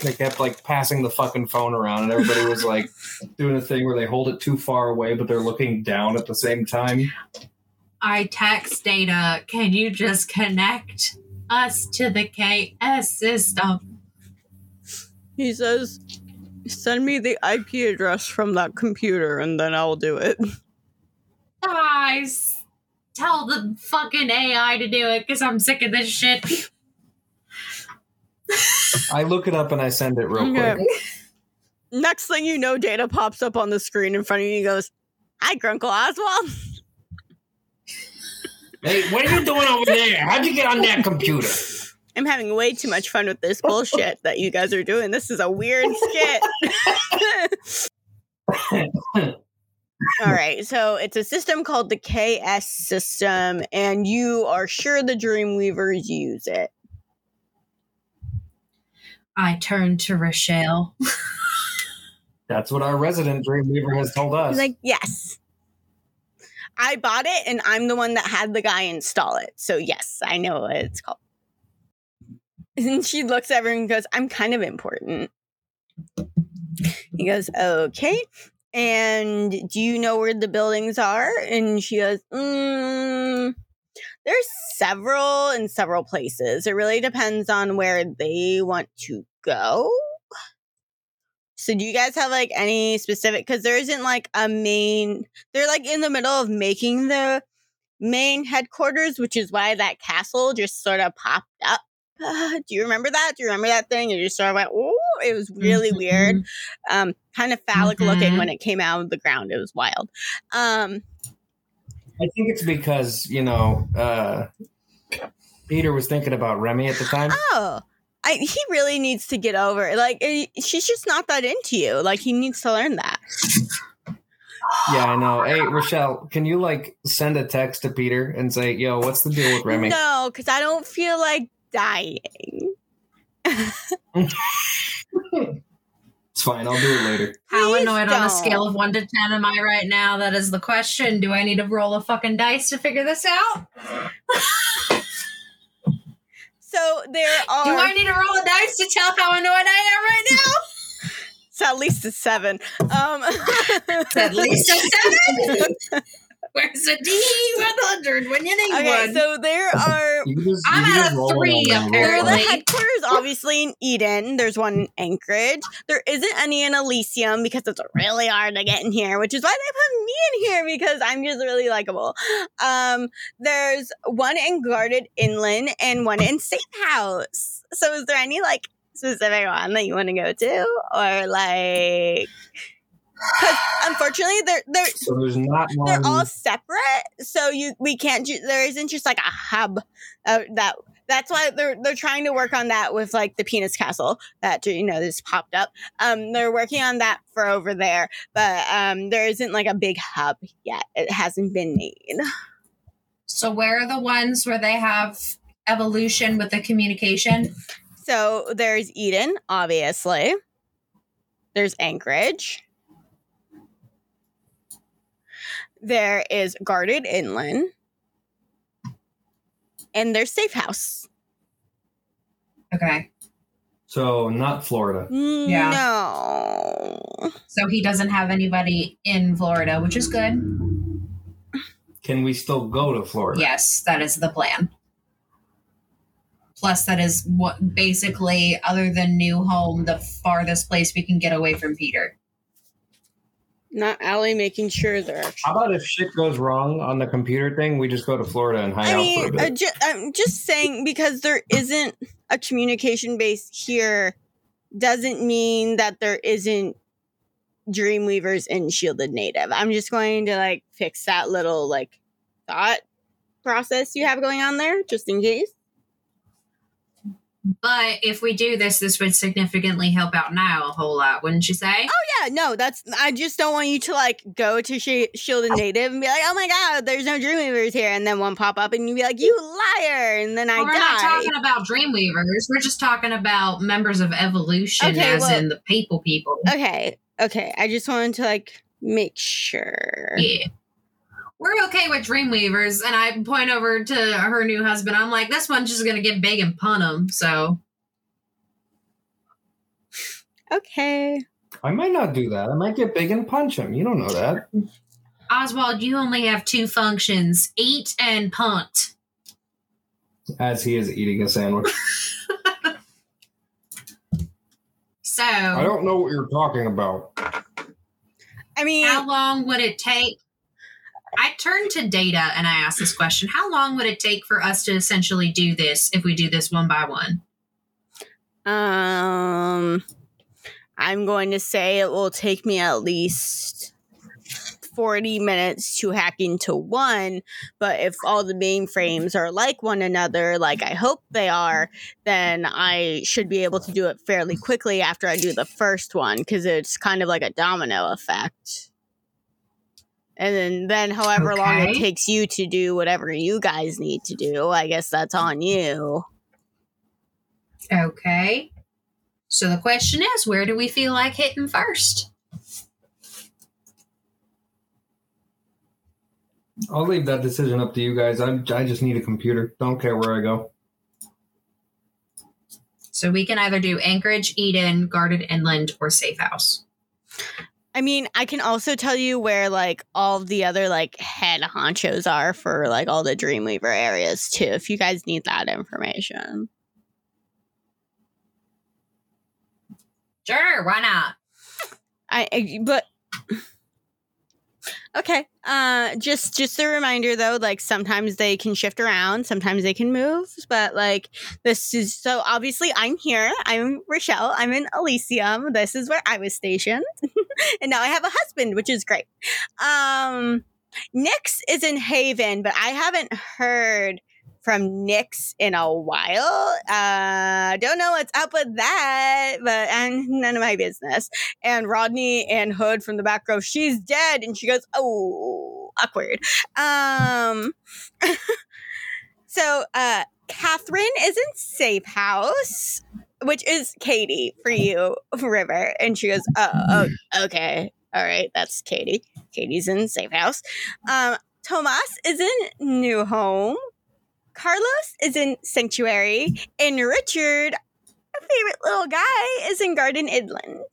They kept like passing the fucking phone around, and everybody was like doing a thing where they hold it too far away, but they're looking down at the same time. I text Data, can you just connect us to the K S system? He says, send me the I P address from that computer and then I'll do it. Guys, tell the fucking A I to do it because I'm sick of this shit. I look it up and I send it real okay. quick. Next thing you know, Data pops up on the screen in front of you and goes, hi, Grunkle Oswald. Hey, what are you doing over there? How'd you get on that computer? I'm having way too much fun with this bullshit that you guys are doing. This is a weird skit. All right, so it's a system called the K S system, and you are sure the Dreamweavers use it. I turn to Rochelle. That's what our resident Dreamweaver has told us. He's like, yes. I bought it, and I'm the one that had the guy install it. So, yes, I know what it's called. And she looks at everyone and goes, I'm kind of important. He goes, okay. And do you know where the buildings are? And she goes, mm, there's several in several places. It really depends on where they want to go. So do you guys have, like, any specific... Because there isn't, like, a main... They're, like, in the middle of making the main headquarters, which is why that castle just sort of popped up. Uh, do you remember that? Do you remember that thing? It just sort of went, ooh, it was really weird. Um, kind of phallic-looking mm-hmm. when it came out of the ground. It was wild. Um, I think it's because, you know, uh, Peter was thinking about Remy at the time. Oh, I, he really needs to get over it. Like, it, she's just not that into you. Like, he needs to learn that. Yeah, I know. Hey, Rochelle, can you, like, send a text to Peter and say, yo, what's the deal with Remy? No, because I don't feel like dying. It's fine. I'll do it later. How Please annoyed don't. On a scale of one to ten am I right now? That is the question. Do I need to roll a fucking dice to figure this out? So there are... Do I need to roll a dice to tell how annoyed I am right now? It's at least a seven. Um, it's at least a seven? Where's a D one hundred when you need okay, one? Okay, so there are... You just, you I'm at a three, apparently. There are the headquarters, obviously, in Eden. There's one in Anchorage. There isn't any in Elysium because it's really hard to get in here, which is why they put me in here because I'm just really likable. Um, there's one in Guarded Inland and one in Safe House. So is there any, like, specific one that you want to go to, or like? Because unfortunately, they're they're so there's not one. They're all separate, so you we can't. Ju- there isn't just like a hub of that. That's why they're they're trying to work on that with like the penis castle that, you know, just popped up. Um, they're working on that for over there, but um, there isn't like a big hub yet. It hasn't been made. So where are the ones where they have evolution with the communication? So there's Eden, obviously. There's Anchorage. There is Guarded Inland. And there's Safe House. Okay. So not Florida. Yeah. No. So he doesn't have anybody in Florida, which is good. Can we still go to Florida? Yes, that is the plan. Plus, that is what basically, other than New Home, the farthest place we can get away from Peter. Not Allie making sure they're actually... How about if shit goes wrong on the computer thing, we just go to Florida and hang I mean, out for a bit? Ju- I'm just saying, because there isn't a communication base here doesn't mean that there isn't Dreamweavers and Shielded Native. I'm just going to, like, fix that little, like, thought process you have going on there, just in case. But if we do this, this would significantly help out Niall a whole lot, wouldn't you say? Oh, yeah. No, that's... I just don't want you to, like, go to Sh- Shielded Native and be like, oh, my God, there's no Dreamweavers here. And then one pop up and you'd be like, you liar. And then well, I we're die. We're not talking about Dreamweavers. We're just talking about members of Evolution, okay, as well, in the people people. Okay. Okay. I just wanted to, like, make sure. Yeah. We're okay with Dreamweavers, and I point over to her new husband. I'm like, this one's just going to get big and pun him, so. Okay. I might not do that. I might get big and punch him. You don't know that. Oswald, you only have two functions, eat and punt. As he is eating a sandwich. So. I don't know what you're talking about. I mean. How long would it take? I turned to Data and I asked this question. How long would it take for us to essentially do this if we do this one by one? Um, I'm going to say it will take me at least forty minutes to hack into one. But if all the mainframes are like one another, like I hope they are, then I should be able to do it fairly quickly after I do the first one, because it's kind of like a domino effect. And then, then however okay. long it takes you to do whatever you guys need to do, I guess that's on you. Okay. So the question is, where do we feel like hitting first? I'll leave that decision up to you guys. I, I just need a computer. Don't care where I go. So we can either do Anchorage, Eden, Guarded Inland, or Safe House. I mean, I can also tell you where, like, all the other, like, head honchos are for, like, all the Dreamweaver areas, too, if you guys need that information. Sure, why not? I, I but... Okay, uh, just just a reminder, though, like, sometimes they can shift around, sometimes they can move, but, like, this is, so, obviously, I'm here, I'm Rochelle, I'm in Elysium, this is where I was stationed, and now I have a husband, which is great. Um, Nyx is in Haven, but I haven't heard from Nyx in a while. Uh, don't know what's up with that, but um, none of my business. And Rodney and Hood from the back row, she's dead. And she goes, oh, awkward. Um, so uh, Catherine is in Safe House, which is Katie for you, River. And she goes, oh, oh okay. All right, that's Katie. Katie's in Safe House. Um, Tomas is in New Home. Carlos is in Sanctuary, and Richard, our favorite little guy, is in Guarded Inland.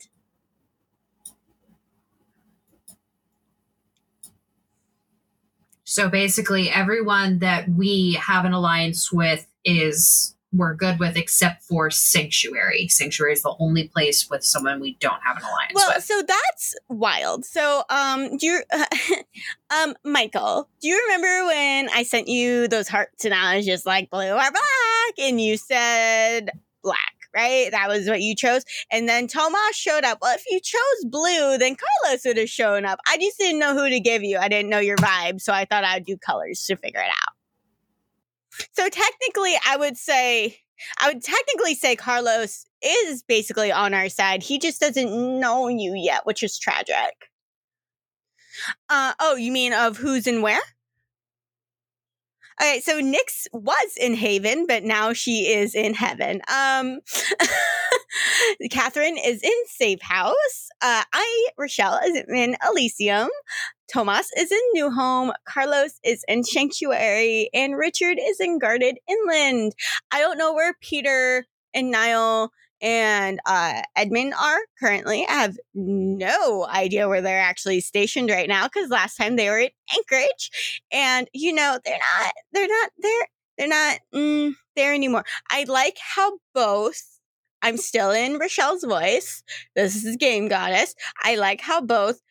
So basically, everyone that we have an alliance with is we're good with, except for Sanctuary. Sanctuary is the only place with someone we don't have an alliance well, with. Well, so that's wild. So, um, do you, uh, um, Michael, do you remember when I sent you those hearts and I was just like blue or black, and you said black, right? That was what you chose. And then Tomas showed up. Well, if you chose blue, then Carlos would have shown up. I just didn't know who to give you. I didn't know your vibe, so I thought I'd do colors to figure it out. So technically, I would say, I would technically say Carlos is basically on our side. He just doesn't know you yet, which is tragic. Uh, oh, you mean of who's and where? All right, so Nyx was in Haven, but now she is in heaven. Um, Catherine is in Safe House. Uh, I, Rochelle, is in Elysium. Tomas is in New Home. Carlos is in Sanctuary. And Richard is in Guarded Inland. I don't know where Peter and Niall and uh, Edmund are currently. I have no idea where they're actually stationed right now, because last time they were in Anchorage, and you know they're not, they're not there, they're not mm, there anymore. I like how both. I'm still in Rochelle's voice. This is Game Goddess. I like how both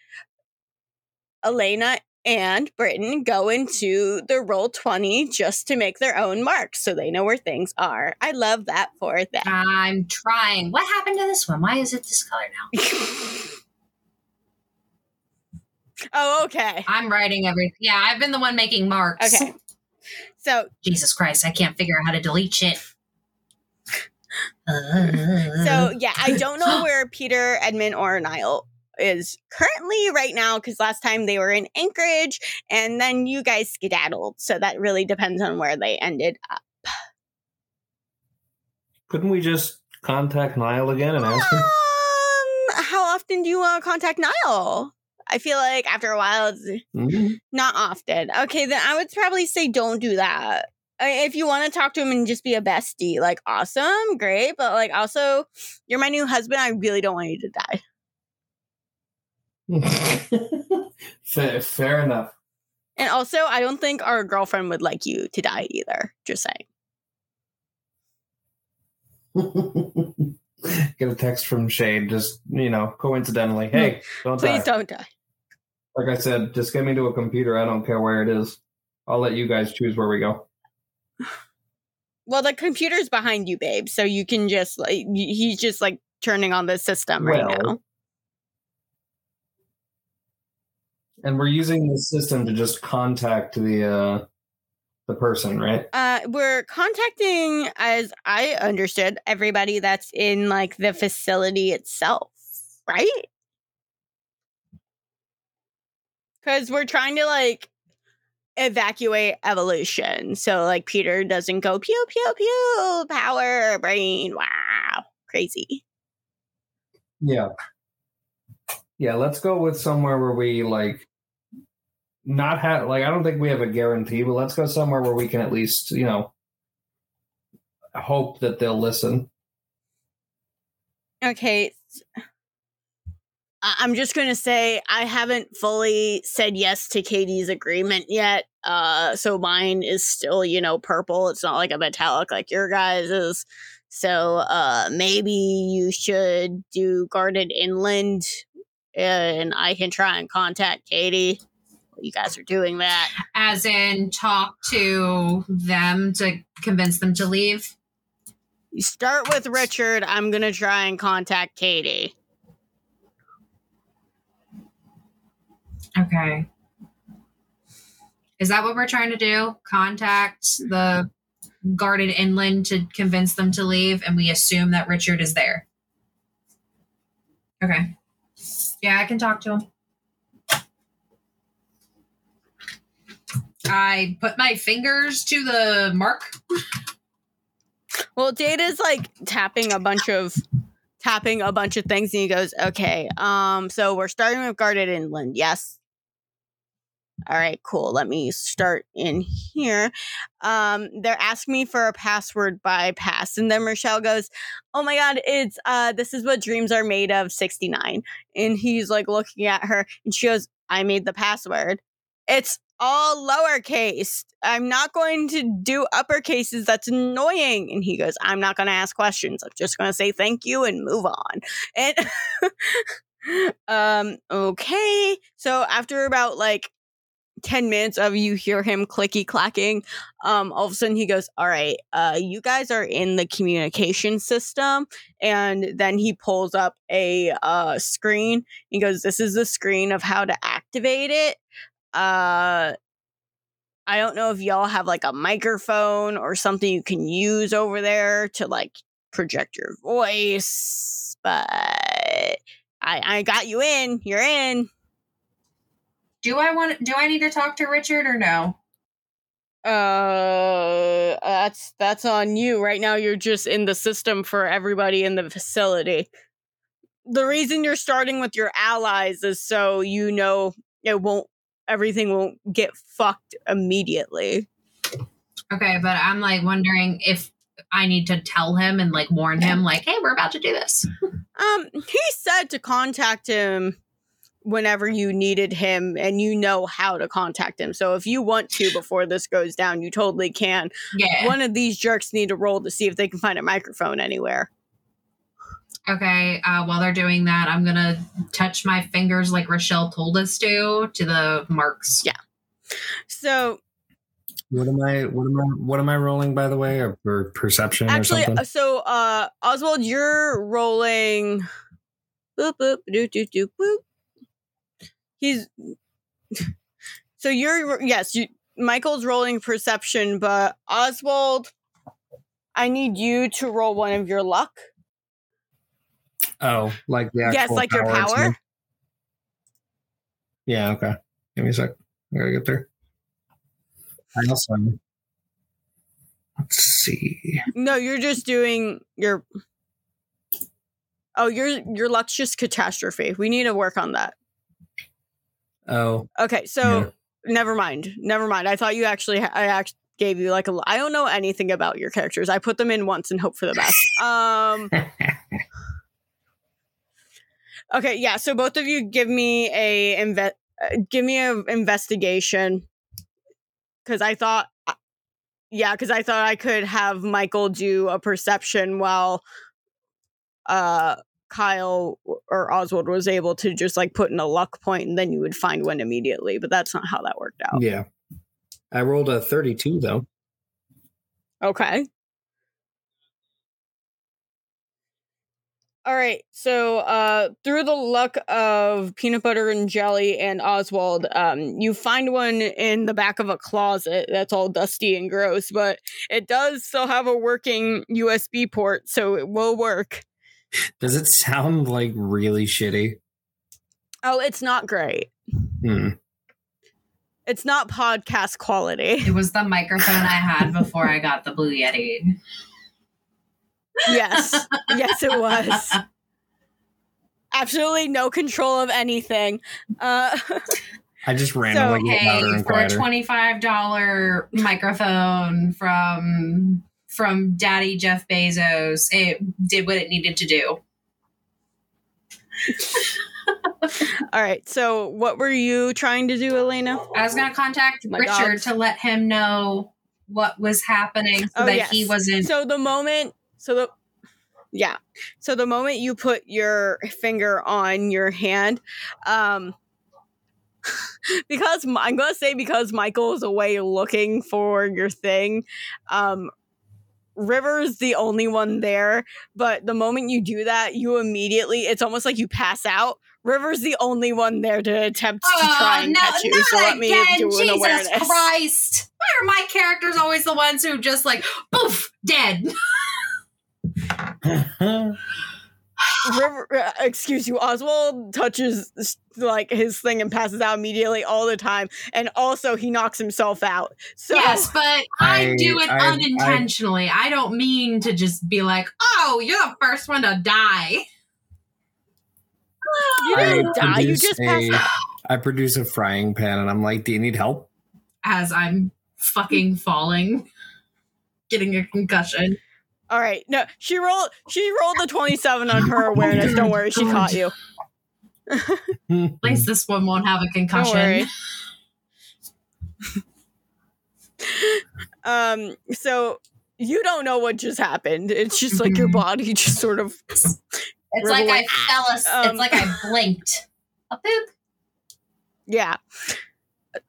Elena and Britain go into the roll twenty just to make their own marks so they know where things are. I love that for them. I'm trying. What happened to this one? Why is it this color now? Oh, okay. I'm writing everything. Yeah, I've been the one making marks. Okay. So, Jesus Christ, I can't figure out how to delete shit. Uh. So, yeah, I don't know where Peter, Edmund, or Niall is currently right now, because last time they were in Anchorage and then you guys skedaddled, so that really depends on where they ended up. Couldn't we just contact Niall again and ask him? Um, how often do you want to contact Niall? I feel like after a while it's mm-hmm. not often. Okay, then I would probably say don't do that. If you want to talk to him and just be a bestie, like, awesome, great, but like, also, you're my new husband, I really don't want you to die. fair, fair enough. And also, I don't think our girlfriend would like you to die either. Just saying. Get a text from Shade, just, you know, coincidentally. Hey, don't Please die. Please don't die. Like I said, just get me to a computer. I don't care where it is. I'll let you guys choose where we go. Well, the computer's behind you, babe. So you can just, like, he's just like turning on the system well. right now. And we're using the system to just contact the uh, the person, right? Uh, we're contacting, as I understood, everybody that's in like the facility itself, right? Because we're trying to like evacuate Evolution, so like Peter doesn't go pew pew pew power brain. Wow, crazy. Yeah. Yeah, let's go with somewhere where we, like, not have, like, I don't think we have a guarantee, but let's go somewhere where we can at least, you know, hope that they'll listen. Okay. I'm just going to say I haven't fully said yes to Katie's agreement yet, uh, so mine is still, you know, purple. It's not like a metallic like your guys' is. So uh, maybe you should do Guarded Inland. And I can try and contact Katie. You guys are doing that. As in, talk to them to convince them to leave? You start with Richard. I'm going to try and contact Katie. Okay. Is that what we're trying to do? Contact the Guarded Inland to convince them to leave, and we assume that Richard is there. Okay. Yeah, I can talk to him. I put my fingers to the mark. Well, Data's like tapping a bunch of tapping a bunch of things, and he goes, "Okay, um, so we're starting with Guarded Inland, yes? All right, cool. Let me start in here. Um, they're asking me for a password bypass." And then Rochelle goes, "Oh my God, it's uh, this is what dreams are made of, sixty-nine. And he's like looking at her, and she goes, "I made the password. It's all lowercase. I'm not going to do uppercases. That's annoying." And he goes, "I'm not going to ask questions. I'm just going to say thank you and move on." And um, okay. So after about like ten minutes of you hear him clicky clacking. Um, all of a sudden he goes, all right, uh, you guys are in the communication system. And then he pulls up a uh, screen. He goes, this is the screen of how to activate it. Uh, I don't know if y'all have like a microphone or something you can use over there to like project your voice, but I, I got you in. You're in. Do I want? Do I need to talk to Richard or no? Uh, that's that's on you. Right now, you're just in the system for everybody in the facility. The reason you're starting with your allies is so you know it won't. Everything won't get fucked immediately. Okay, but I'm like wondering if I need to tell him and like warn him, like, hey, we're about to do this. Um, he said to contact him whenever you needed him, and you know how to contact him. So if you want to before this goes down, you totally can. Yeah. One of these jerks need to roll to see if they can find a microphone anywhere. Okay, uh, while they're doing that, I'm going to touch my fingers like Rochelle told us to, to the marks. Yeah. So... What am I What am I, What am I? I rolling, by the way, or, or perception actually, or something? Actually, so, uh, Oswald, you're rolling... Boop, boop, doo, doo, doo, boop. He's... So you're... Yes, you, Michael's rolling perception, but Oswald, I need you to roll one of your luck. Oh, like the actual Yes, like power your power? Too. Yeah, okay. Give me a sec. I gotta get there. I also... Let's see. No, you're just doing your... Oh, your your luck's just catastrophe. We need to work on that. Oh. Okay, so yeah. never mind. Never mind. I thought you actually... I actually gave you like a... I don't know anything about your characters. I put them in once and hope for the best. Um... Okay, yeah. So both of you give me a inve- uh, give me an investigation, because I thought, yeah, because I thought I could have Michael do a perception while, uh, Kyle or Oswald was able to just like put in a luck point, and then you would find one immediately. But that's not how that worked out. Yeah, I rolled a thirty-two though. Okay. All right, so uh, through the luck of peanut butter and jelly and Oswald, um, you find one in the back of a closet that's all dusty and gross, but it does still have a working U S B port, so it will work. Does it sound like really shitty? Oh, it's not great. Hmm. It's not podcast quality. It was the microphone I had before I got the Blue Yeti. Yes. Yes, it was. Absolutely no control of anything. Uh, I just randomly so, get louder and quieter. For a twenty-five dollars microphone from from Daddy Jeff Bezos, it did what it needed to do. All right. So what were you trying to do, Elena? I was going to contact oh, Richard to let him know what was happening so oh, that yes. he wasn't... So the moment... So the, yeah. So the moment you put your finger on your hand, um, because I'm going to say because Michael is away looking for your thing, um, River's the only one there. But the moment you do that, you immediately, it's almost like you pass out. River's the only one there to attempt oh, to try and no, catch you. So let me again. do an Jesus awareness. Jesus Christ. Why are my characters always the ones who just like, poof, dead? River, uh, excuse you, Oswald touches like his thing and passes out immediately all the time, and also he knocks himself out. So yes, but I, I do it I, unintentionally. I, I don't mean to just be like, "Oh, you're the first one to die." You didn't die. You just passed out. I produce a frying pan, and I'm like, "Do you need help?" As I'm fucking falling, getting a concussion. All right. No, she rolled she rolled a twenty-seven on her awareness. Don't worry, she caught you. At least this one won't have a concussion. um so you don't know what just happened. It's just like your body just sort of It's like I fell asleep. Um, it's like I blinked. A poop. Yeah.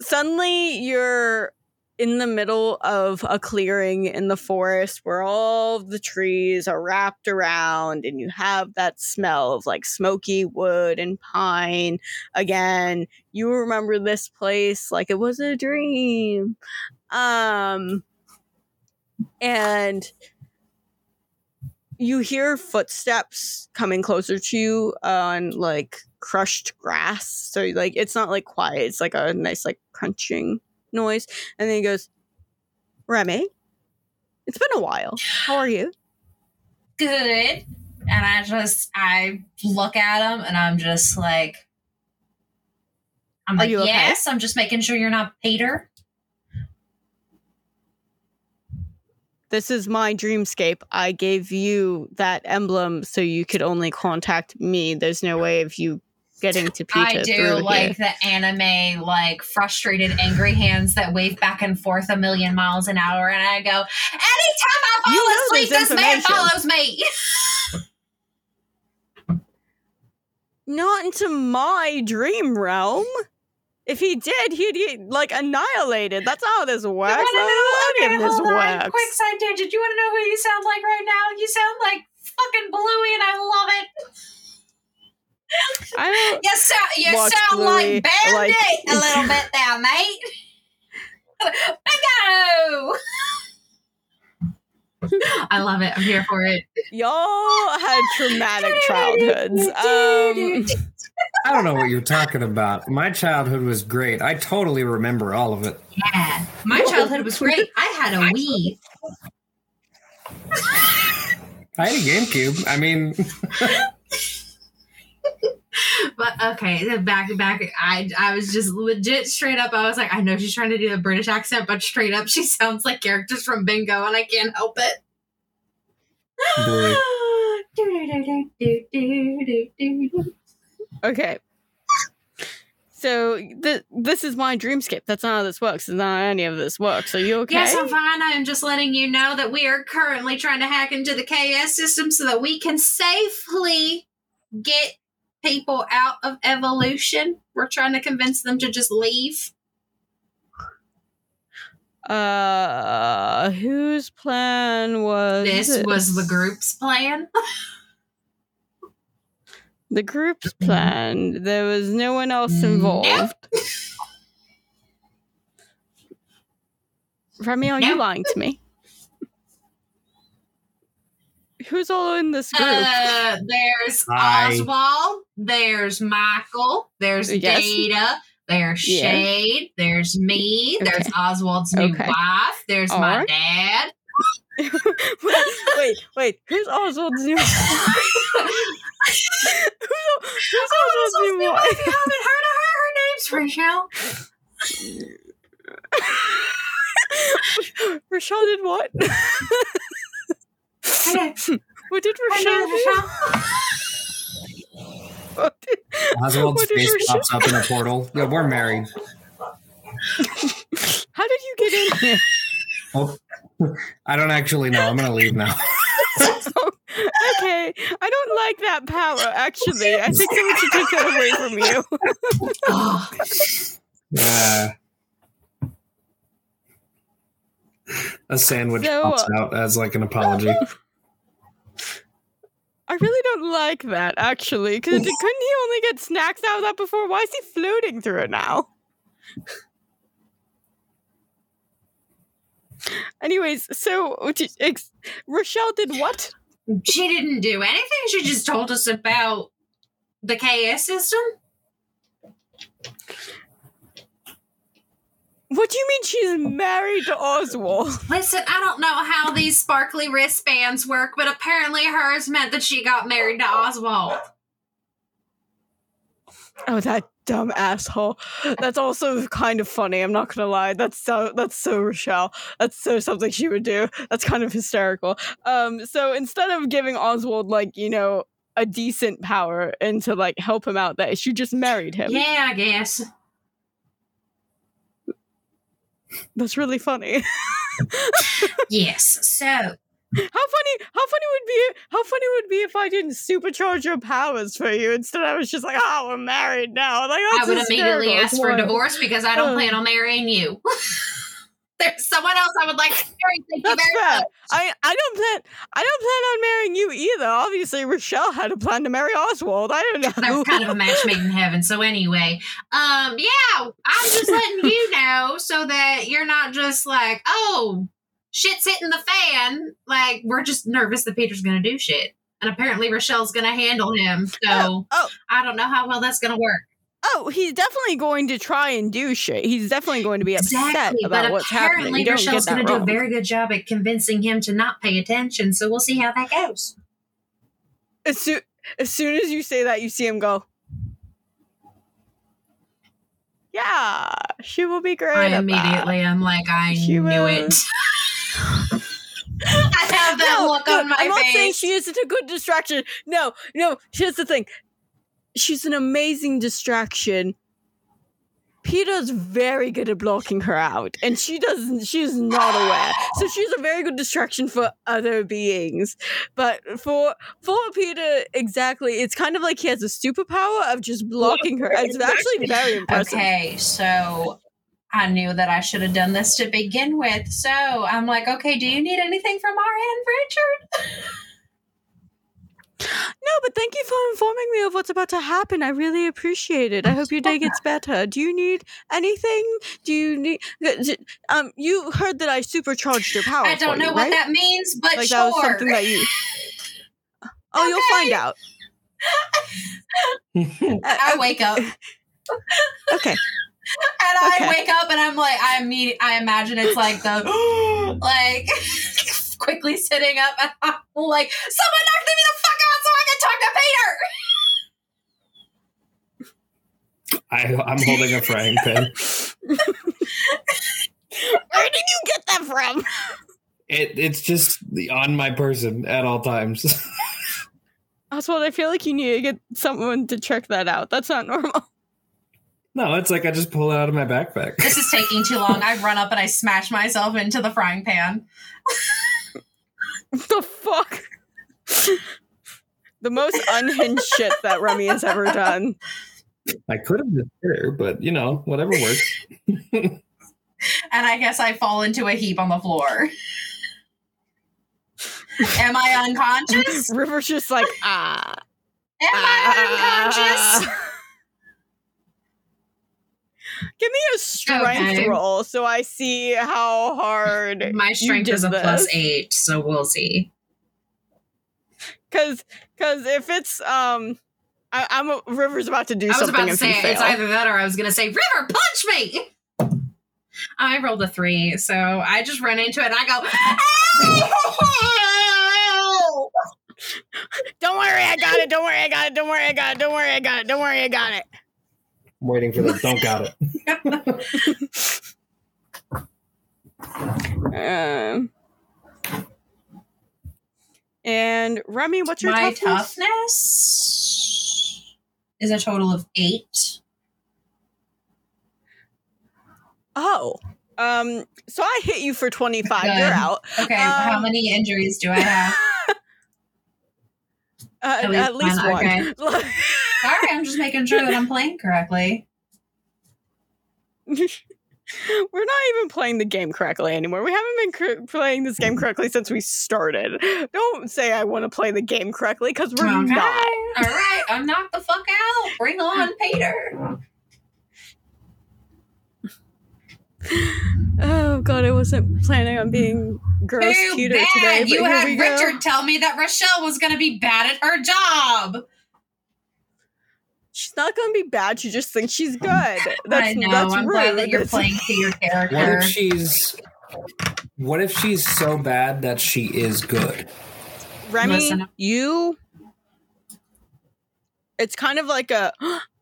suddenly you're in the middle of a clearing in the forest where all of the trees are wrapped around, and you have that smell of like smoky wood and pine. Again, you remember this place like it was a dream. Um, and you hear footsteps coming closer to you on like crushed grass. So like, it's not like quiet. It's like a nice, like crunching noise. And then he goes, Remy, it's been a while. How are you? Good. And I just, I look at him and I'm just like, I'm are like, you okay? Yes, I'm just making sure you're not Peter. This is my dreamscape. I gave you that emblem so you could only contact me. There's no way of you getting to Peter. I do like here. The anime, like frustrated, angry hands that wave back and forth a million miles an hour. And I go, anytime I fall you asleep, this, this man follows me. Not into my dream realm. If he did, he'd get, like, annihilated. That's how this works. That's how okay, this hold works. On. Quick side tangent. Do you want to know who you sound like right now? You sound like fucking Bluey, and I love it. I you so, you sound Bluey, like Bandit like, a little bit there, mate. Bingo! I love it. I'm here for it. Y'all had traumatic childhoods. Um... I don't know what you're talking about. My childhood was great. I totally remember all of it. Yeah. My childhood was great. I had a Wii. I had a GameCube. I mean... But okay, back back. I I was just legit straight up. I was like, I know she's trying to do the British accent, but straight up, she sounds like characters from Bingo, and I can't help it. Okay, so th- this is my dreamscape. That's not how this works. It's not how any of this works. Are you okay? Yes, I'm fine. I am just letting you know that we are currently trying to hack into the K S system so that we can safely get people out of evolution. We're trying to convince them to just leave. Uh, whose plan was this? This was the group's plan. The group's plan. There was no one else involved. Nope. Remy, are nope. you lying to me? Who's all in this group? Uh, there's Hi. Oswald. There's Michael. There's yes. Data. There's Shade. Yeah. There's me. Okay. There's Oswald's new okay. wife. There's all my right. dad. wait, wait, wait. Who's Oswald's new wife? who's, who's oh, Oswald's new wife? If you haven't heard of her, her name's Rochelle. Rochelle did what? What did Rochelle do? Oswald's face pops up in a portal. Yeah, we're married. How did you get in here? Oh, I don't actually know. I'm going to leave now. Okay. I don't like that power, actually. I think that we should take that away from you. Yeah. A sandwich so, pops out as like an apology. I really don't like that, actually, because couldn't he only get snacks out of that before? Why is he floating through it now? Anyways, so ex- Rochelle did what? She didn't do anything. She just told us about the K S system. What do you mean she's married to Oswald? Listen, I don't know how these sparkly wristbands work, but apparently hers meant that she got married to Oswald. Oh, that dumb asshole. That's also kind of funny, I'm not gonna lie. That's so that's so Rochelle. That's so something she would do. That's kind of hysterical. Um, so instead of giving Oswald, like, you know, a decent power and to, like, help him out there, she just married him. Yeah, I guess. That's really funny. Yes. So How funny! How funny would be how funny would be if I didn't supercharge your powers for you? Instead, I was just like, "Oh, we're married now." Like, that's I would immediately ask for a divorce because I don't uh, plan on marrying you. There's someone else I would like to marry. Thank that's you very fair. Much. I I don't plan I don't plan on marrying you either. Obviously, Rochelle had a plan to marry Oswald. I don't know. They're kind of a match made in heaven. So anyway, um, yeah, I'm just letting you know so that you're not just like, oh. Shit's hitting the fan. Like, we're just nervous that Peter's going to do shit. And apparently Rochelle's going to handle him. So oh, oh. I don't know how well that's going to work. Oh, he's definitely going to try and do shit. He's definitely going to be upset exactly, about what's happening. Apparently Rochelle's going to do a very good job at convincing him to not pay attention. So we'll see how that goes. As, so- as soon as you say that, you see him go. Yeah, she will be great. I immediately am like, I she knew will. It. I have that no, look no, on my face. I'm not face. Saying she isn't a good distraction. No, no, here's the thing. She's an amazing distraction. Peter's very good at blocking her out, and she doesn't, she's not aware. So she's a very good distraction for other beings. But for for Peter, exactly, it's kind of like he has a superpower of just blocking her. It's actually very impressive. Okay, so I knew that I should have done this to begin with. So I'm like, okay, do you need anything from our end, Richard? No, but thank you for informing me of what's about to happen. I really appreciate it. I hope your day gets better. Do you need anything? Do you need... Um, you heard that I supercharged your power. I don't know you, what right? that means, but like sure. That was something that you... Oh, okay. You'll find out. I wake up. Okay. And I okay. wake up and I'm like, I immediately, I imagine it's like the, like, quickly sitting up and I'm like, someone knocked me the fuck out so I can talk to Peter! I, I'm holding a frying pan. Where did you get that from? It It's just on my person at all times. Oswald, I feel like you need to get someone to check that out. That's not normal. No, it's like I just pull it out of my backpack. This is taking too long. I run up and I smash myself into the frying pan. What the fuck? The most unhinged shit that Remy has ever done. I could have been there, but, you know, whatever works. And I guess I fall into a heap on the floor. Am I unconscious? River's just like, ah. Am ah. I unconscious? Give me a strength okay. roll so I see how hard my strength is a this. plus eight, so we'll see. Because if it's um, I, I'm a, River's about to do something. I was something about to say it's either that or I was going to say River, punch me. I rolled a three, so I just run into it and I go. Oh! Don't worry, I got it. Don't worry, I got it. Don't worry, I got it. Don't worry, I got it. Don't worry, I got it. I'm waiting for them. Don't got it. um, and Remy, what's your My toughness? My toughness is a total of eight. Oh. Um. So I hit you for twenty-five. Good. You're out. Okay. Um, how many injuries do I have? Uh, at, at least one. one. Okay. Sorry, I'm just making sure that I'm playing correctly. We're not even playing the game correctly anymore. We haven't been cr- playing this game correctly since we started. Don't say I want to play the game correctly, because we're okay. not. All right, I'm knocked the fuck out. Bring on Peter. Oh, God, I wasn't planning on being gross Too cuter bad. Today. But you had Richard go. Tell me that Rochelle was going to be bad at her job. She's not going to be bad. She just thinks she's good. That's, I know. That's I'm rude. Glad that you're playing to your character. What if she's, what if she's so bad that she is good? Remy, Listen. you... It's kind of like a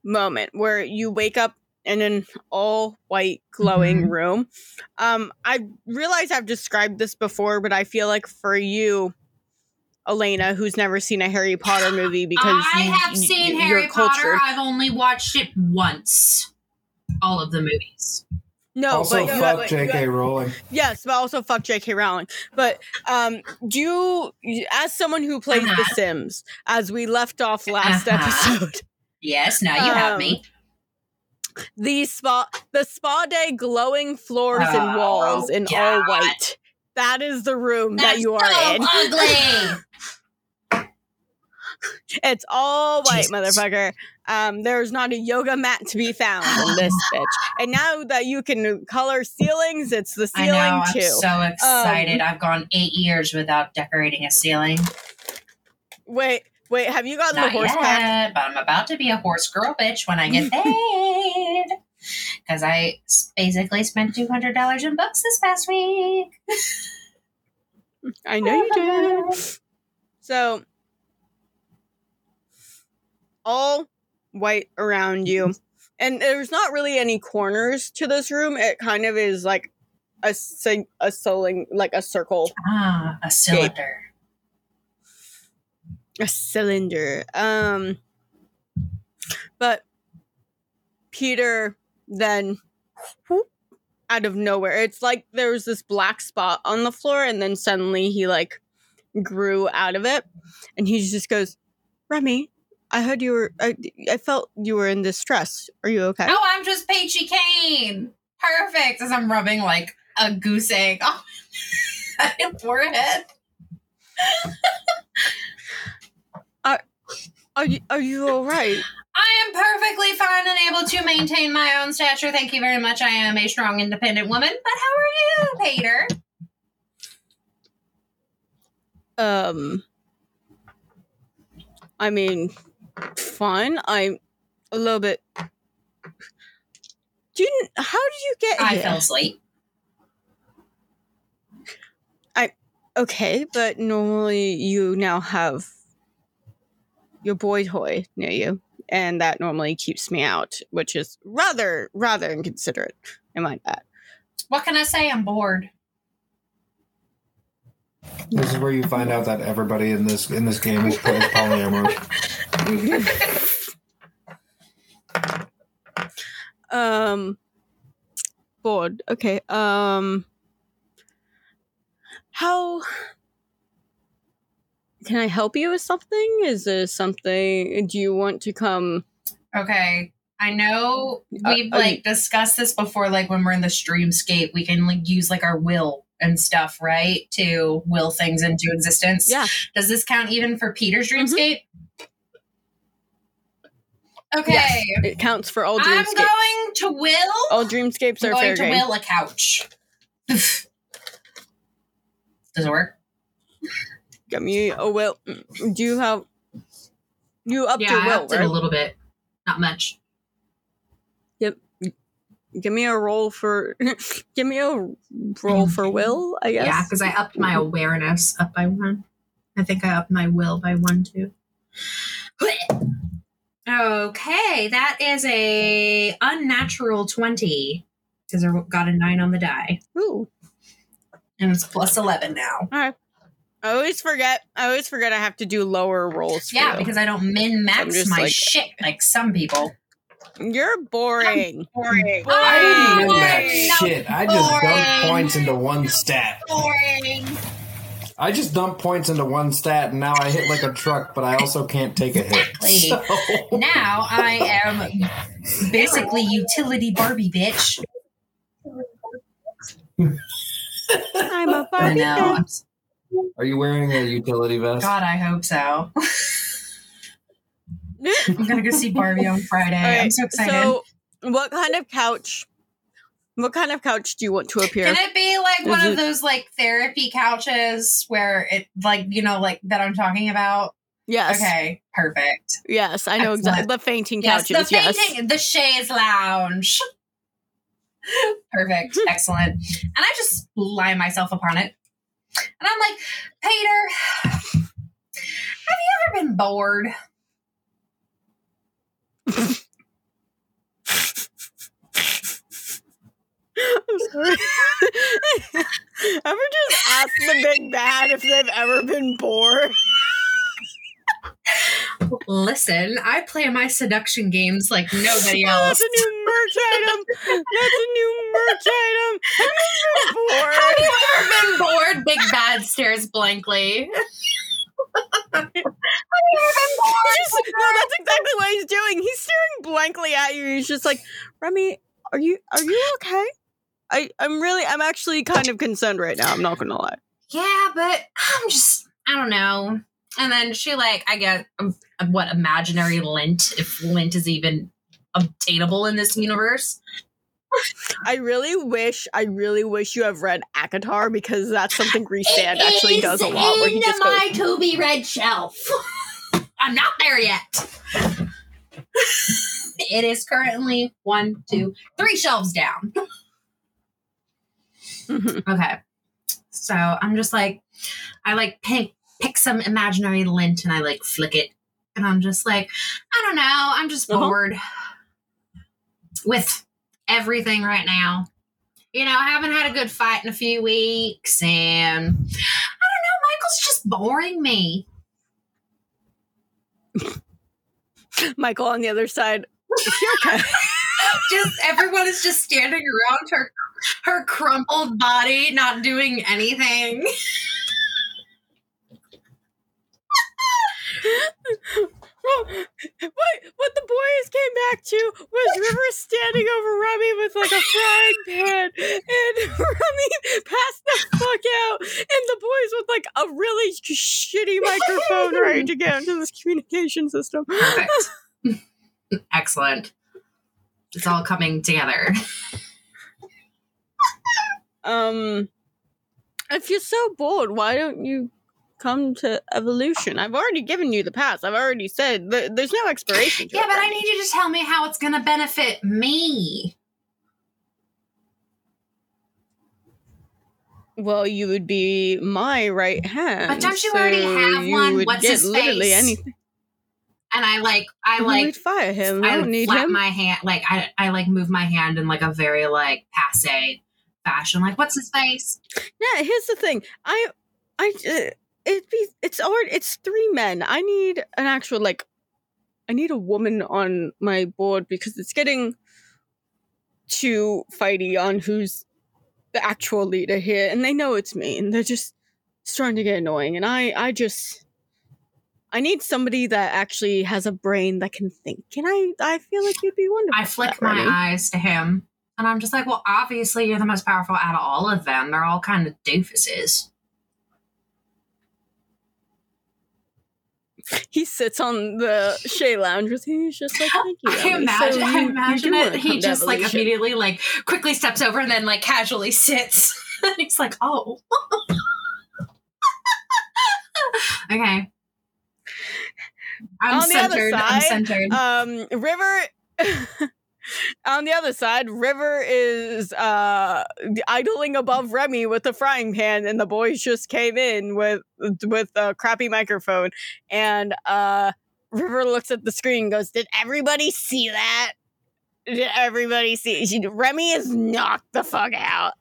moment where you wake up in an all-white glowing mm-hmm. room. Um, I realize I've described this before, but I feel like for you... Elena, who's never seen a Harry Potter movie because I you, have you, seen you, Harry Potter. Culture. I've only watched it once. All of the movies. No, also but you fuck have, J K you have, Rowling. Yes, but also fuck J K Rowling. But um, do you, as someone who plays uh-huh. The Sims, as we left off last uh-huh. episode. Yes, now you um, have me. The spa, the spa day, glowing floors oh, and walls in God. all white. That is the room That's that you are so in. Ugly. It's all white, Jesus. motherfucker. Um, there's not a yoga mat to be found in this bitch. And now that you can color ceilings, it's the ceiling I know, I'm too. so excited! Um, I've gone eight years without decorating a ceiling. Wait, wait, have you gotten not the horse yet, pack? But I'm about to be a horse girl, bitch, when I get paid. Because I basically spent two hundred dollars in books this past week. I know you did. So. All white around you. And there's not really any corners to this room. It kind of is like a sing- a ceiling, like a circle. Ah, a cylinder. Shape. A cylinder. Um, but Peter then whoop, out of nowhere. It's like there was this black spot on the floor and then suddenly he like grew out of it. And he just goes, Remy, I heard you were, I, I felt you were in distress. Are you okay? No, I'm just Peachy Kane. Perfect. As I'm rubbing like a goose egg on my forehead. Are, are, you, are you all right? I am perfectly fine and able to maintain my own stature. Thank you very much. I am a strong, independent woman. But how are you, Peter? Um, I mean... Fine. I'm a little bit. Do you? How did you get here? I fell asleep. I okay, but normally you now have your boy toy near you, and that normally keeps me out, which is rather rather inconsiderate. I might add. What can I say? I'm bored. This is where you find out that everybody in this in this game is polyamorous. um bored okay um how can I help you with something? Is there something do you want to come okay I know we've uh, like okay. discussed this before, like when we're in the streamscape we can like use like our will and stuff, right, to will things into existence. Yeah, does this count even for Peter's dreamscape? Mm-hmm. Okay. Yes, it counts for all dreamscapes. I'm going to will. All dreamscapes are fair game. I'm going to will a couch. Does it work? Get me a will. Do you have... You upped yeah, your will, I upped right? it a little bit. Not much. Yep. Give me a roll for... Give me a roll for will, I guess. Yeah, because I upped my awareness up by one. I think I upped my will by one, too. Okay, that is a unnatural twenty because I got a nine on the die. Ooh, and it's plus eleven now. All right. I always forget. I always forget I have to do lower rolls. For yeah, you. Because I don't min max my like, shit like some people. You're boring. I'm boring. boring. I didn't min max no, shit. I just boring. dumped points into one stat. Boring. I just dump points into one stat, and now I hit like a truck, but I also can't take a hit. Exactly. So. Now I am basically utility Barbie bitch. I'm a Barbie bitch. Are you wearing a utility vest? God, I hope so. I'm going to go see Barbie on Friday. Right, I'm so excited. So what kind of couch... What kind of couch do you want to appear? Can it be like Is one it... of those like therapy couches where it like, you know, like that I'm talking about? Yes. Okay. Perfect. Yes. I know Excellent. exactly. The fainting yes, couches. The fainting, yes. The chaise lounge. Perfect. Excellent. And I just lie myself upon it. And I'm like, Peter, have you ever been bored? I'm sorry. Ever just ask the big bad if they've ever been bored? Listen, I play my seduction games like nobody else. That's a new merch item. That's a new merch item. Have you ever been bored? Big Bad stares blankly. Have you ever been bored? Just, no, that's exactly what he's doing. He's staring blankly at you. He's just like, Remy, are you are you okay? I, I'm really, I'm actually kind of concerned right now. I'm not going to lie. Yeah, but I'm just, I don't know. And then she, like, I get, um, what, imaginary lint, if lint is even obtainable in this universe. I really wish, I really wish you have read ACOTAR, because that's something Resand actually does a lot. Where he just goes, my to-be read shelf. I'm not there yet. It is currently one, two, three shelves down. Mm-hmm. Okay. So I'm just like, I like pick, pick some imaginary lint and I like flick it. And I'm just like, I don't know. I'm just uh-huh. bored with everything right now. You know, I haven't had a good fight in a few weeks and I don't know. Michael's just boring me. Michael on the other side. Okay. Just everyone is just standing around her her crumpled body, not doing anything. Well, what what the boys came back to was River standing over Remy with like a frying pan, and Remy passed the fuck out, and the boys with like a really shitty microphone ready to get into this communication system. Perfect. Excellent. It's all coming together. Um, if you're so bored, why don't you come to Evolution? I've already given you the pass. I've already said th- there's no expiration to yeah, it. Yeah, but right? I need you to tell me how it's going to benefit me. Well, you would be my right hand. But don't you so already have you one? Would What's get his face? Literally anything. And I like, I like, we'd fire him. I, I don't need him. My hand, like, I, I like move my hand in like a very like passe fashion. Like, what's his face? Yeah, here's the thing. I, I, uh, it'd be, it's already, it's three men. I need an actual like, I need a woman on my board because it's getting too fighty on who's the actual leader here, and they know it's me, and they're just starting to get annoying, and I, I just. I need somebody that actually has a brain that can think. Can I? I feel like you'd be wonderful. I flick my Remy. eyes to him, and I'm just like, well, obviously you're the most powerful out of all of them. They're all kind of doofuses. He sits on the Shea Lounge with him. He's just like, thank you. I imagine, so I imagine you, you it. He just like immediately, like, quickly steps over and then like casually sits. And he's like, oh, okay. I'm on the centered, other side, um, River. On the other side, River is uh, idling above Remy with a frying pan, and the boys just came in with with a crappy microphone. And uh, River looks at the screen, and goes, "Did everybody see that? Did everybody see?" She, Remy is knocked the fuck out.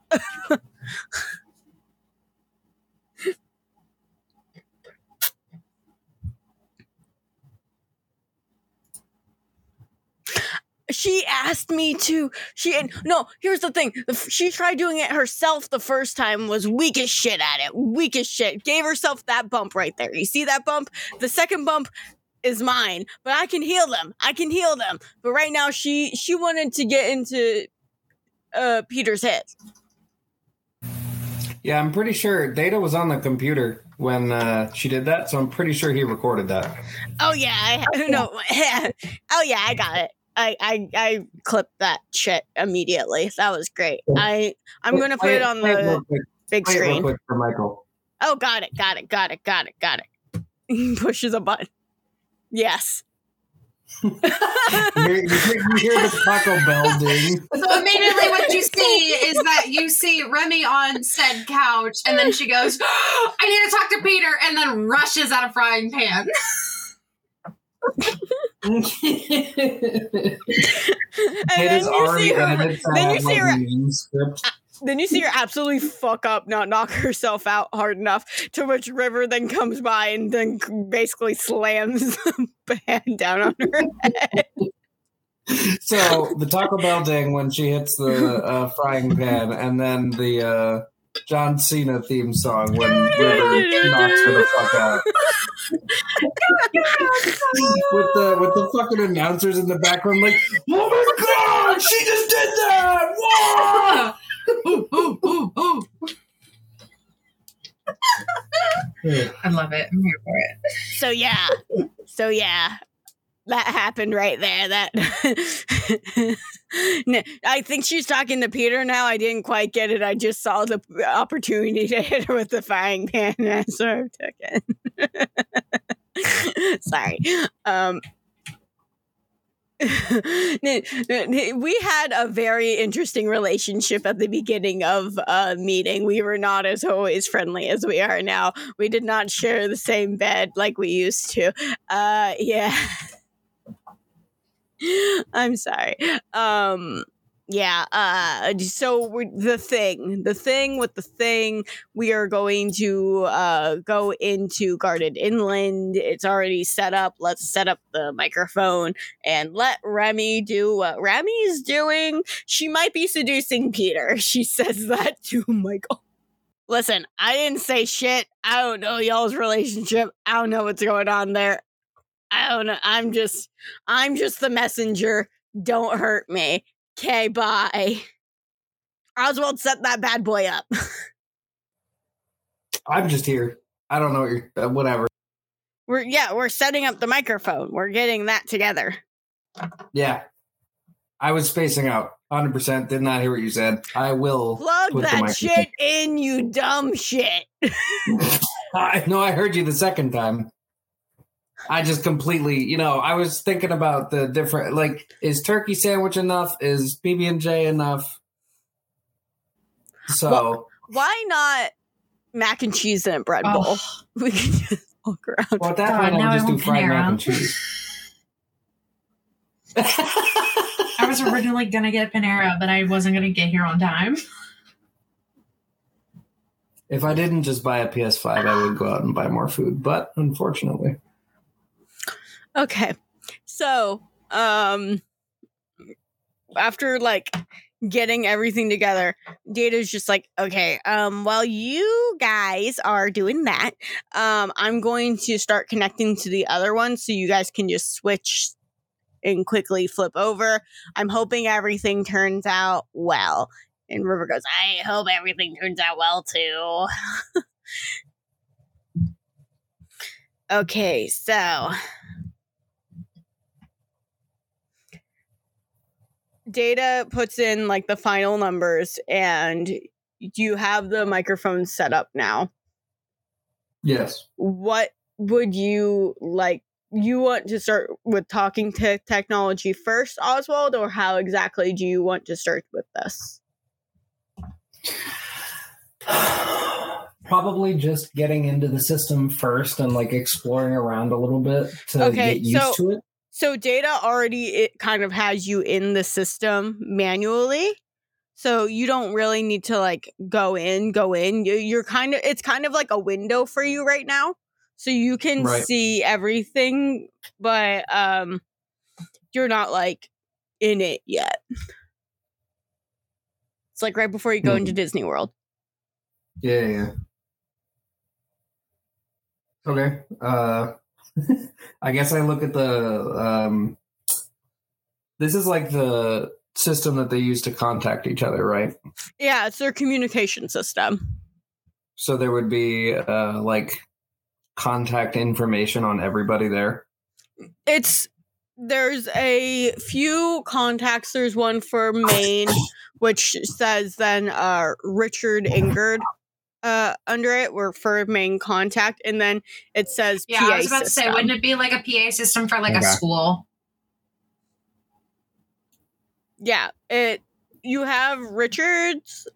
She asked me to, she, and no, here's the thing. She tried doing it herself the first time, was weak as shit at it. Weak as shit. Gave herself that bump right there. You see that bump? The second bump is mine, but I can heal them. I can heal them. But right now she, she wanted to get into uh, Peter's head. Yeah, I'm pretty sure Data was on the computer when uh, she did that. So I'm pretty sure he recorded that. Oh yeah. I, I no. Oh yeah. I got it. I, I I clipped that shit immediately. That was great. I, I'm going to put it on the big screen. Play it real quick for Michael. Oh, got it, got it, got it, got it, got it. He pushes a button. Yes. you, hear, you hear the Taco Bell ding. So immediately what you see is that you see Remy on said couch, and then she goes, oh, I need to talk to Peter, and then rushes out of frying pan. and then you see her, then you see her Then you see her absolutely fuck up, not knock herself out hard enough, to which River then comes by and then basically slams the hand down on her head. So the Taco Bell ding when she hits the uh, frying pan, and then the uh, John Cena theme song when River knocks her the fuck out. with the with the fucking announcers in the background, like, oh my god, she just did that! Whoa! Ooh, ooh, ooh, ooh. I love it. I'm here for it. So yeah. So yeah. That happened right there. That no, I think she's talking to Peter now. I didn't quite get it. I just saw the opportunity to hit her with the frying pan and I sort of took it. Sorry. Um we had a very interesting relationship at the beginning of a meeting. We were not as always friendly as we are now. We did not share the same bed like we used to. Uh, yeah. I'm sorry. Um, yeah. Uh, so we're, the thing, the thing with the thing, we are going to uh, go into Guarded Inland. It's already set up. Let's set up the microphone and let Remy do what Remy's doing. She might be seducing Peter. She says that to Michael. Listen, I didn't say shit. I don't know y'all's relationship. I don't know what's going on there. I don't know. I'm just, I'm just the messenger. Don't hurt me. Okay, bye. Oswald, set that bad boy up. I'm just here. I don't know what you're, uh, whatever. We're, yeah, we're setting up the microphone. We're getting that together. Yeah. I was spacing out. one hundred percent did not hear what you said. I will. Plug that shit in, you dumb shit. I, no, I heard you the second time. I just completely, you know, I was thinking about the different, like, is turkey sandwich enough? Is B B and J enough? So. Well, why not mac and cheese in a bread oh. bowl? We can just walk around. Well, at that point, I'll just do fried mac and cheese. I was originally going to get Panera, but I wasn't going to get here on time. If I didn't just buy a P S five, I would go out and buy more food, but unfortunately. Okay, so um, after like getting everything together, Data's just like, okay, um, while you guys are doing that, um, I'm going to start connecting to the other one so you guys can just switch and quickly flip over. I'm hoping everything turns out well. And River goes, I hope everything turns out well too. Okay, so. Data puts in like the final numbers and you have the microphone set up now. Yes. What would you like? You want to start with talking to technology first, Oswald, or how exactly do you want to start with this? Probably just getting into the system first and like exploring around a little bit to okay, get used so- to it. So Data already it kind of has you in the system manually. So you don't really need to like go in, go in. You're kind of, it's kind of like a window for you right now. So you can right. see everything, but um, you're not like in it yet. It's like right before you go mm. into Disney World. Yeah, yeah. Okay. Uh I guess I look at the, um, this is like the system that they use to contact each other, right? Yeah, it's their communication system. So there would be, uh, like, contact information on everybody there? It's, there's a few contacts. There's one for Maine, which says then uh, Richard Ingard. Uh, under it, or for main contact, and then it says yeah, P A I was about system. To say, wouldn't it be like a P A system for like okay. a school? Yeah, it. You have Richards.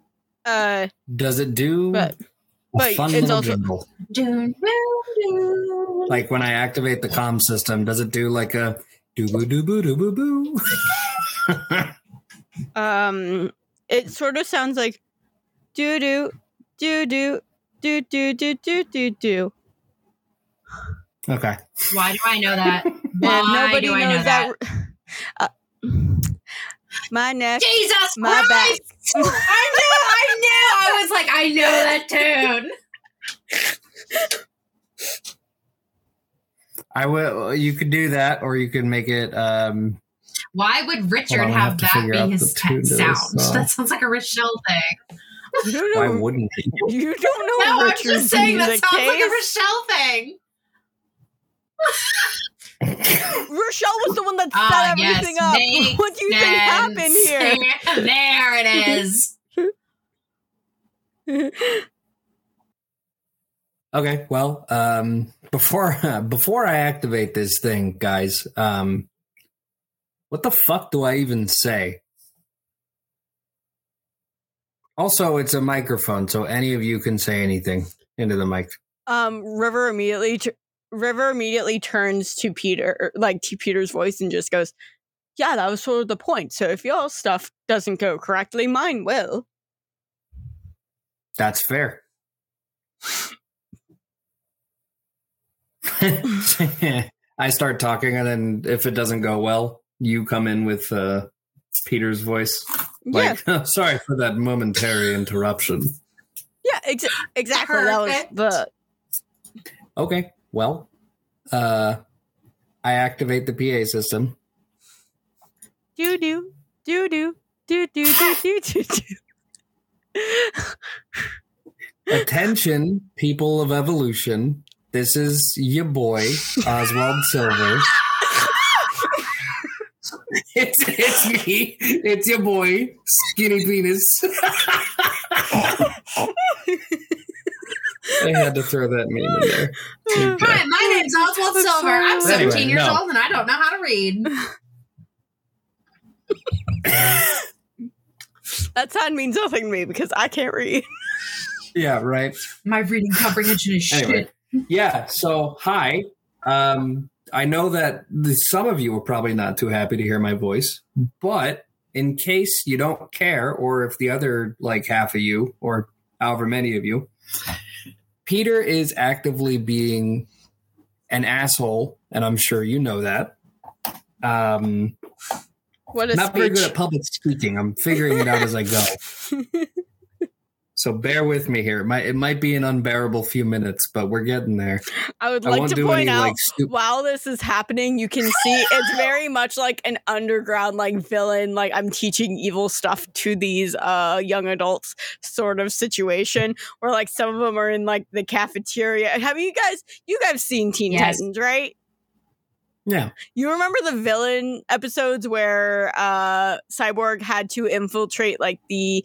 Uh, Does it do? But, but fun it's also jingle? Like when I activate the comm system, does it do like a doo boo doo boo doo boo boo? um, it sort of sounds like. do do do do do do do do do do. Okay. Why do I know that? Why nobody do I knows know that? that? Uh, my neck. Jesus my Christ! Back. I knew. I knew. I was like, I know that tune. I will. You could do that, or you could make it. Um, Why would Richard well, have, have that be his sound? This, uh, that sounds like a Rochelle thing. You don't know, why wouldn't he? You don't know. No, Richard's I'm just saying that sounds case. like a Rochelle thing. Rochelle was the one that set uh, everything yes, up. Makes what do you sense. think happened here? There it is. Okay, well, um, before uh, before I activate this thing, guys, um, what the fuck do I even say? Also, it's a microphone, so any of you can say anything into the mic. Um, River immediately t- River immediately turns to Peter, like to Peter's voice, and just goes, "Yeah, that was sort of the point. So if your stuff doesn't go correctly, mine will." That's fair. I start talking, and then if it doesn't go well, you come in with uh, Peter's voice. Like, yeah. Sorry for that momentary interruption. Yeah, ex- exactly. Perfect. That was the. Okay, well, uh, I activate the P A system. Do do do do do do do do do. Attention, people of evolution. This is your boy, Oswald Silver. it's, it's me. It's your boy, Skinny Penis. I had to throw that meme in there. Okay. Hi, my name's Oswald Silver. I'm seventeen anyway, years no. old and I don't know how to read. That sound means nothing to me because I can't read. Yeah, right. My reading comprehension is shit. Anyway. Yeah, so hi. Um, I know that the, some of you are probably not too happy to hear my voice, but in case you don't care, or if the other, like, half of you, or however many of you, Peter is actively being an asshole, and I'm sure you know that. Um, what a not speech. Very good at public speaking. I'm figuring it out as I go. So bear with me here. It might, it might be an unbearable few minutes, but we're getting there. I would like I to point any, out, like, stu- while this is happening, you can see it's very much like an underground, like, villain, like, I'm teaching evil stuff to these uh, young adults sort of situation, where, like, some of them are in, like, the cafeteria. Have you guys, you guys seen Teen yes. Titans, right? Yeah. You remember the villain episodes where uh, Cyborg had to infiltrate, like, the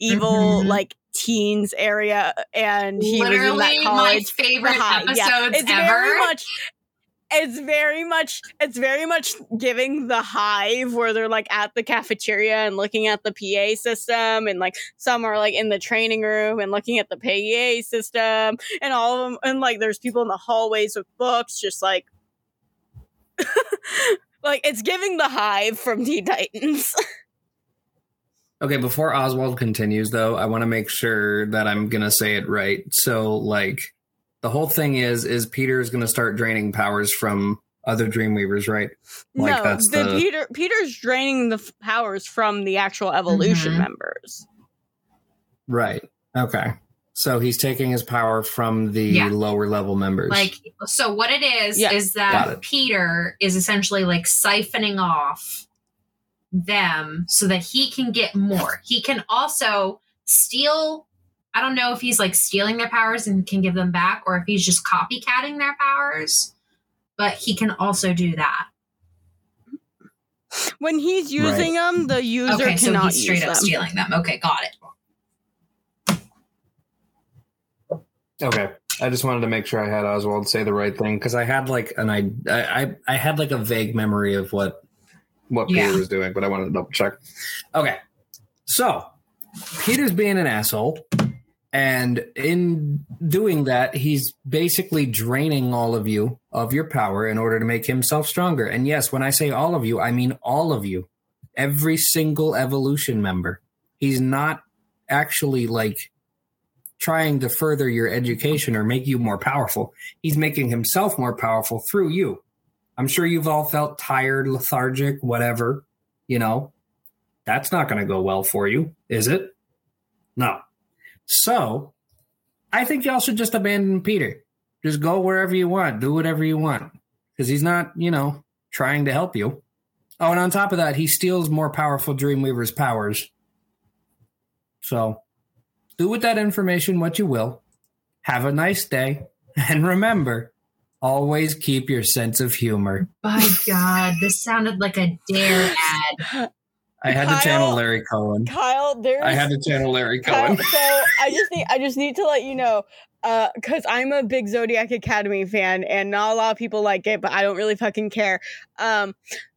evil mm-hmm. like teens area, and he literally was in that college. My favorite uh-huh. episodes yeah. it's ever. Very much, it's very much, it's very much giving The Hive, where they're like at the cafeteria and looking at the P A system, and like some are like in the training room and looking at the P A system, and all of them, and like there's people in the hallways with books, just like like it's giving The Hive from Teen Titans. Okay, before Oswald continues, though, I want to make sure that I'm going to say it right. So, like, the whole thing is, is Peter is going to start draining powers from other Dreamweavers, right? Like, no, that's the, the Peter Peter's draining the f- powers from the actual Evolution mm-hmm. members. Right. Okay. So he's taking his power from the yeah. lower level members. Like, so what it is, yeah. is that Peter is essentially, like, siphoning off them so that he can get more. He can also steal. I don't know if he's like stealing their powers and can give them back, or if he's just copycatting their powers, but he can also do that. When he's using right. them, the user okay, cannot so he's use straight them. Up stealing them. Okay, got it. Okay. I just wanted to make sure I had Oswald say the right thing, because I had like an I, I I had like a vague memory of what what Peter yeah. was doing, but I wanted to double check. Okay. So Peter's being an asshole, and in doing that, he's basically draining all of you of your power in order to make himself stronger. And yes, when I say all of you, I mean all of you. Every single evolution member. He's not actually like trying to further your education or make you more powerful. He's making himself more powerful through you. I'm sure you've all felt tired, lethargic, whatever, you know, that's not going to go well for you, is it? No. So I think y'all should just abandon Peter. Just go wherever you want. Do whatever you want. Because he's not, you know, trying to help you. Oh, and on top of that, he steals more powerful Dreamweaver's powers. So do with that information what you will. Have a nice day. And remember, always keep your sense of humor. By God, this sounded like a dare ad. I had Kyle, to channel Larry Cohen. Kyle, there's... I had to channel Larry Cohen. Kyle, so I just need, I just need to let you know, uh, because I'm a big Zodiac Academy fan, and not a lot of people like it, but I don't really fucking care. Um,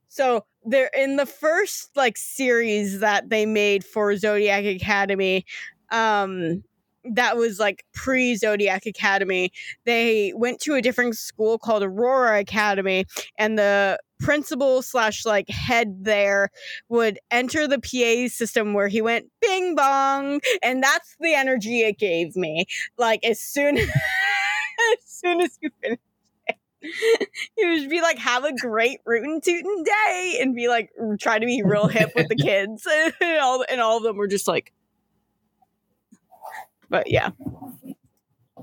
so they're in the first like series that they made for Zodiac Academy. Um, that was like pre Zodiac Academy. They went to a different school called Aurora Academy, and the principal slash like head there would enter the P A system where he went bing bong, and that's the energy it gave me. Like as soon as soon as you finish it, he would be like, "Have a great rootin' tootin' day," and be like, try to be real hip with the kids, and all and all of them were just like, but yeah.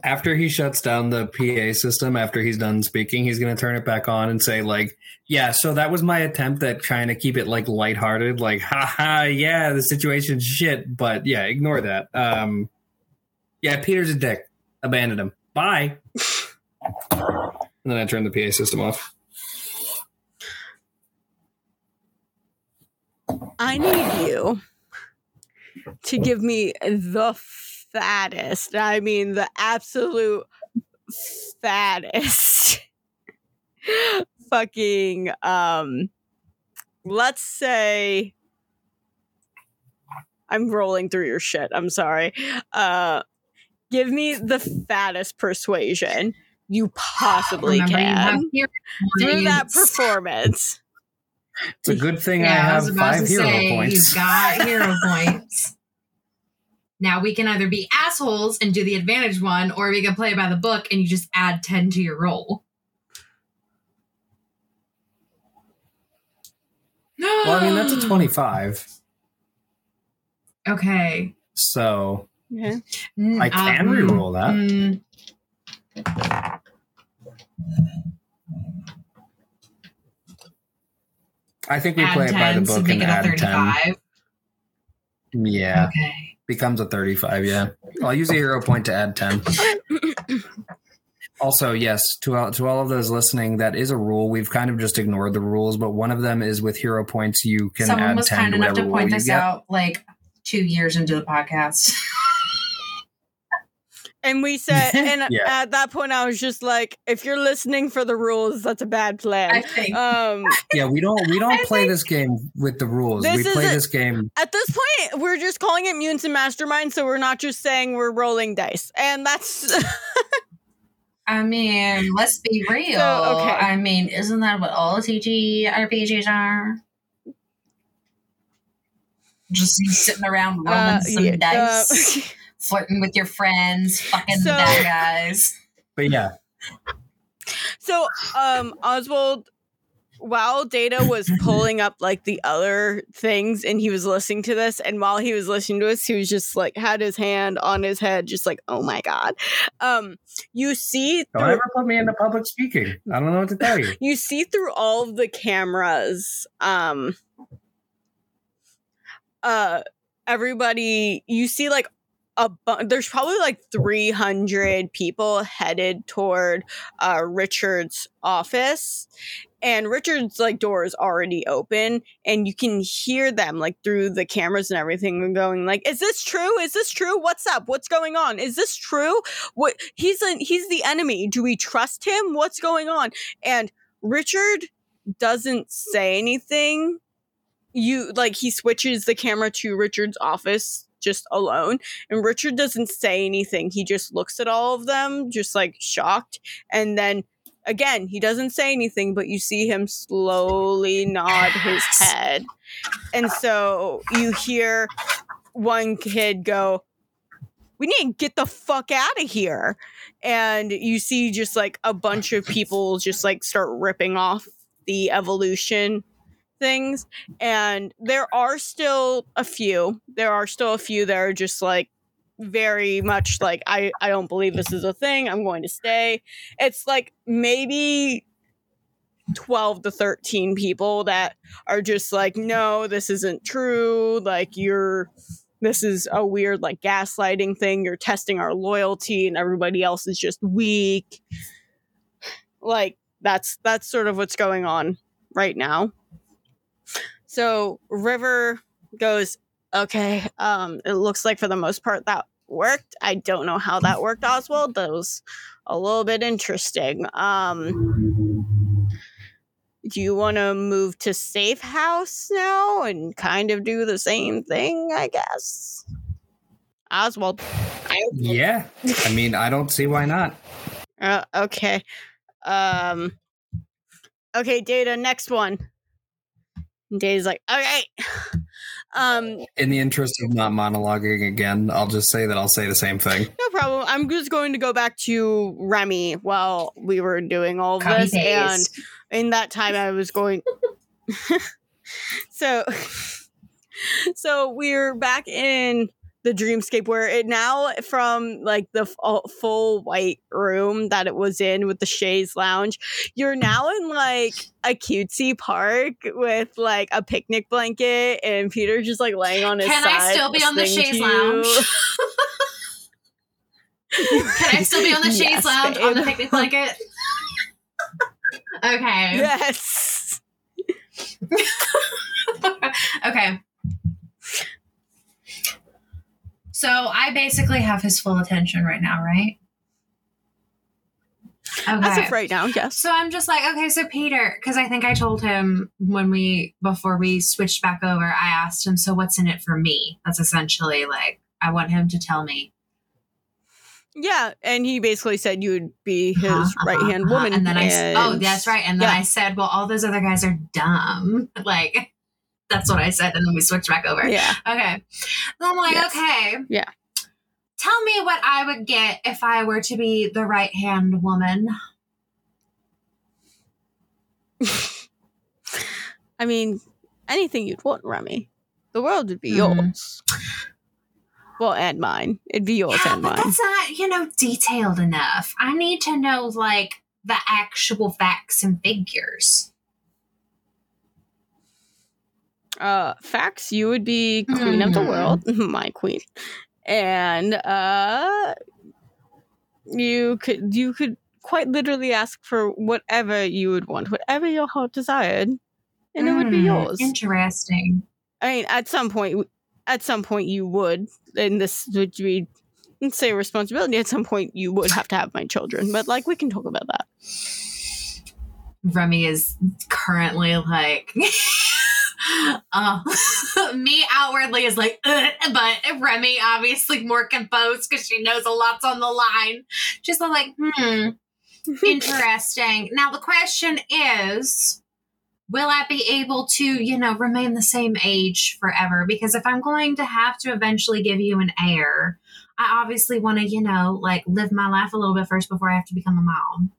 After he shuts down the P A system, after he's done speaking, he's going to turn it back on and say, like, yeah, so that was my attempt at trying to keep it, like, lighthearted. Like, haha, yeah, the situation's shit. But, yeah, ignore that. Um, yeah, Peter's a dick. Abandon him. Bye. And then I turn the P A system off. I need you to give me the fattest. I mean, the absolute fattest fucking, um, let's say, I'm rolling through your shit. I'm sorry. Uh, give me the fattest persuasion you possibly Remember can you through that performance. It's a good thing yeah, I have I was about five to hero say, points. He's got hero points. Now we can either be assholes and do the advantage one, or we can play by the book and you just add ten to your roll. No. Well, I mean, that's a twenty-five. Okay. So yeah. I can um, re-roll that. Mm, I think we play it by the book so and add thirty-five. ten. Yeah. Okay. Becomes a thirty-five, yeah. I'll use a hero point to add ten. Also, yes, to all, to all of those listening, that is a rule. We've kind of just ignored the rules, but one of them is with hero points, you can Someone add ten. Someone was kind enough to point this get. out like two years into the podcast. And we said, and yeah. At that point, I was just like, if you're listening for the rules, that's a bad plan. I think. Um, yeah, we don't we don't I play this game with the rules. We play a, this game. At this point, we're just calling it Mutants and Mastermind, so we're not just saying we're rolling dice. And that's... I mean, let's be real. So, okay. I mean, isn't that what all T T R P Gs are? Just sitting around rolling uh, some yeah, dice. Uh, Flirting with your friends, fucking so, bad guys. But yeah. So, um, Oswald, while Data was pulling up like the other things and he was listening to this, and while he was listening to us, he was just like, had his hand on his head, just like, oh my God. Um, you see. Through, don't ever put me into public speaking. I don't know what to tell you. You see through all of the cameras, um, uh, everybody, you see like, A bu- there's probably like three hundred people headed toward uh, Richard's office, and Richard's like door is already open, and you can hear them like through the cameras and everything going like, "Is this true? Is this true? What's up? What's going on? Is this true? What he's a- he's the enemy. Do we trust him? What's going on?" And Richard doesn't say anything. You like he switches the camera to Richard's office. Just alone, and Richard doesn't say anything. He just looks at all of them just like shocked, and then again he doesn't say anything, but you see him slowly nod his head. And so you hear one kid go, we need to get the fuck out of here. And you see just like a bunch of people just like start ripping off the evolution things. And there are still a few. There are still a few that are just like very much like, I, I don't believe this is a thing. I'm going to stay. It's like maybe twelve to thirteen people that are just like, no, this isn't true. Like you're... This is a weird, like, gaslighting thing. You're testing our loyalty and everybody else is just weak. Like, that's that's sort of what's going on right now. So River goes, okay, um, it looks like for the most part that worked. I don't know how that worked, Oswald. That was a little bit interesting. Um, do you want to move to Safe House now and kind of do the same thing, I guess? Oswald. I- yeah. I mean, I don't see why not. Uh, okay. Um, okay, Data, next one. And Data's like, all right. Um, In the interest of not monologuing again, I'll just say that I'll say the same thing. No problem. I'm just going to go back to Remy while we were doing all of this. And in that time, I was going... so, so we're back in the dreamscape where it now, from like the f- full white room that it was in with the chaise lounge, you're now in like a cutesy park with like a picnic blanket and Peter just like laying on his Can side. Can I still be on the chaise lounge? Can I still be on the chaise yes, lounge babe. On the picnic blanket? Okay. Yes. Okay. So I basically have his full attention right now, right? Okay. As of right now, yes. So I'm just like, okay, so Peter, because I think I told him when we, before we switched back over, I asked him, so what's in it for me? That's essentially like, I want him to tell me. Yeah, and he basically said you would be his uh-huh, right-hand uh-huh. woman. And then and... I, oh, that's right. And then yeah. I said, well, all those other guys are dumb. Like... That's what I said, and then we switched back over. Yeah. Okay. So I'm like, yes. Okay. Yeah. Tell me what I would get if I were to be the right-hand woman. I mean, anything you'd want, Remy. The world would be mm-hmm. yours. Well, and mine. It'd be yours yeah, and but mine. That's not, you know, detailed enough. I need to know, like, the actual facts and figures. Uh, facts, you would be queen mm-hmm. of the world, my queen, and uh, you could you could quite literally ask for whatever you would want, whatever your heart desired, and mm, it would be yours. Interesting. I mean, at some point, at some point, you would, and this would be, let's say, responsibility. At some point, you would have to have my children, but like we can talk about that. Remy is currently like. Uh, me outwardly is like, but Remy obviously more composed because she knows a lot's on the line. She's like, hmm, interesting. Now the question is, will I be able to, you know, remain the same age forever? Because if I'm going to have to eventually give you an heir, I obviously want to, you know, like live my life a little bit first before I have to become a mom.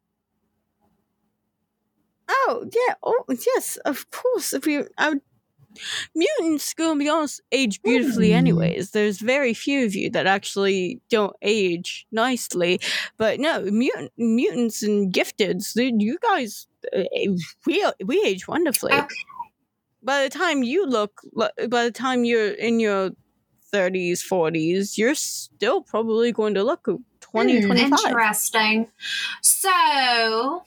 Oh yeah, oh yes, of course. If you, I would. Mutants, to be honest, age beautifully anyways. There's very few of you that actually don't age nicely. But no, mutant, mutants and gifteds, you guys, we we age wonderfully. Okay. By the time you look, by the time you're in your thirties, forties, you're still probably going to look twenty, mm, twenty-five. Interesting. So...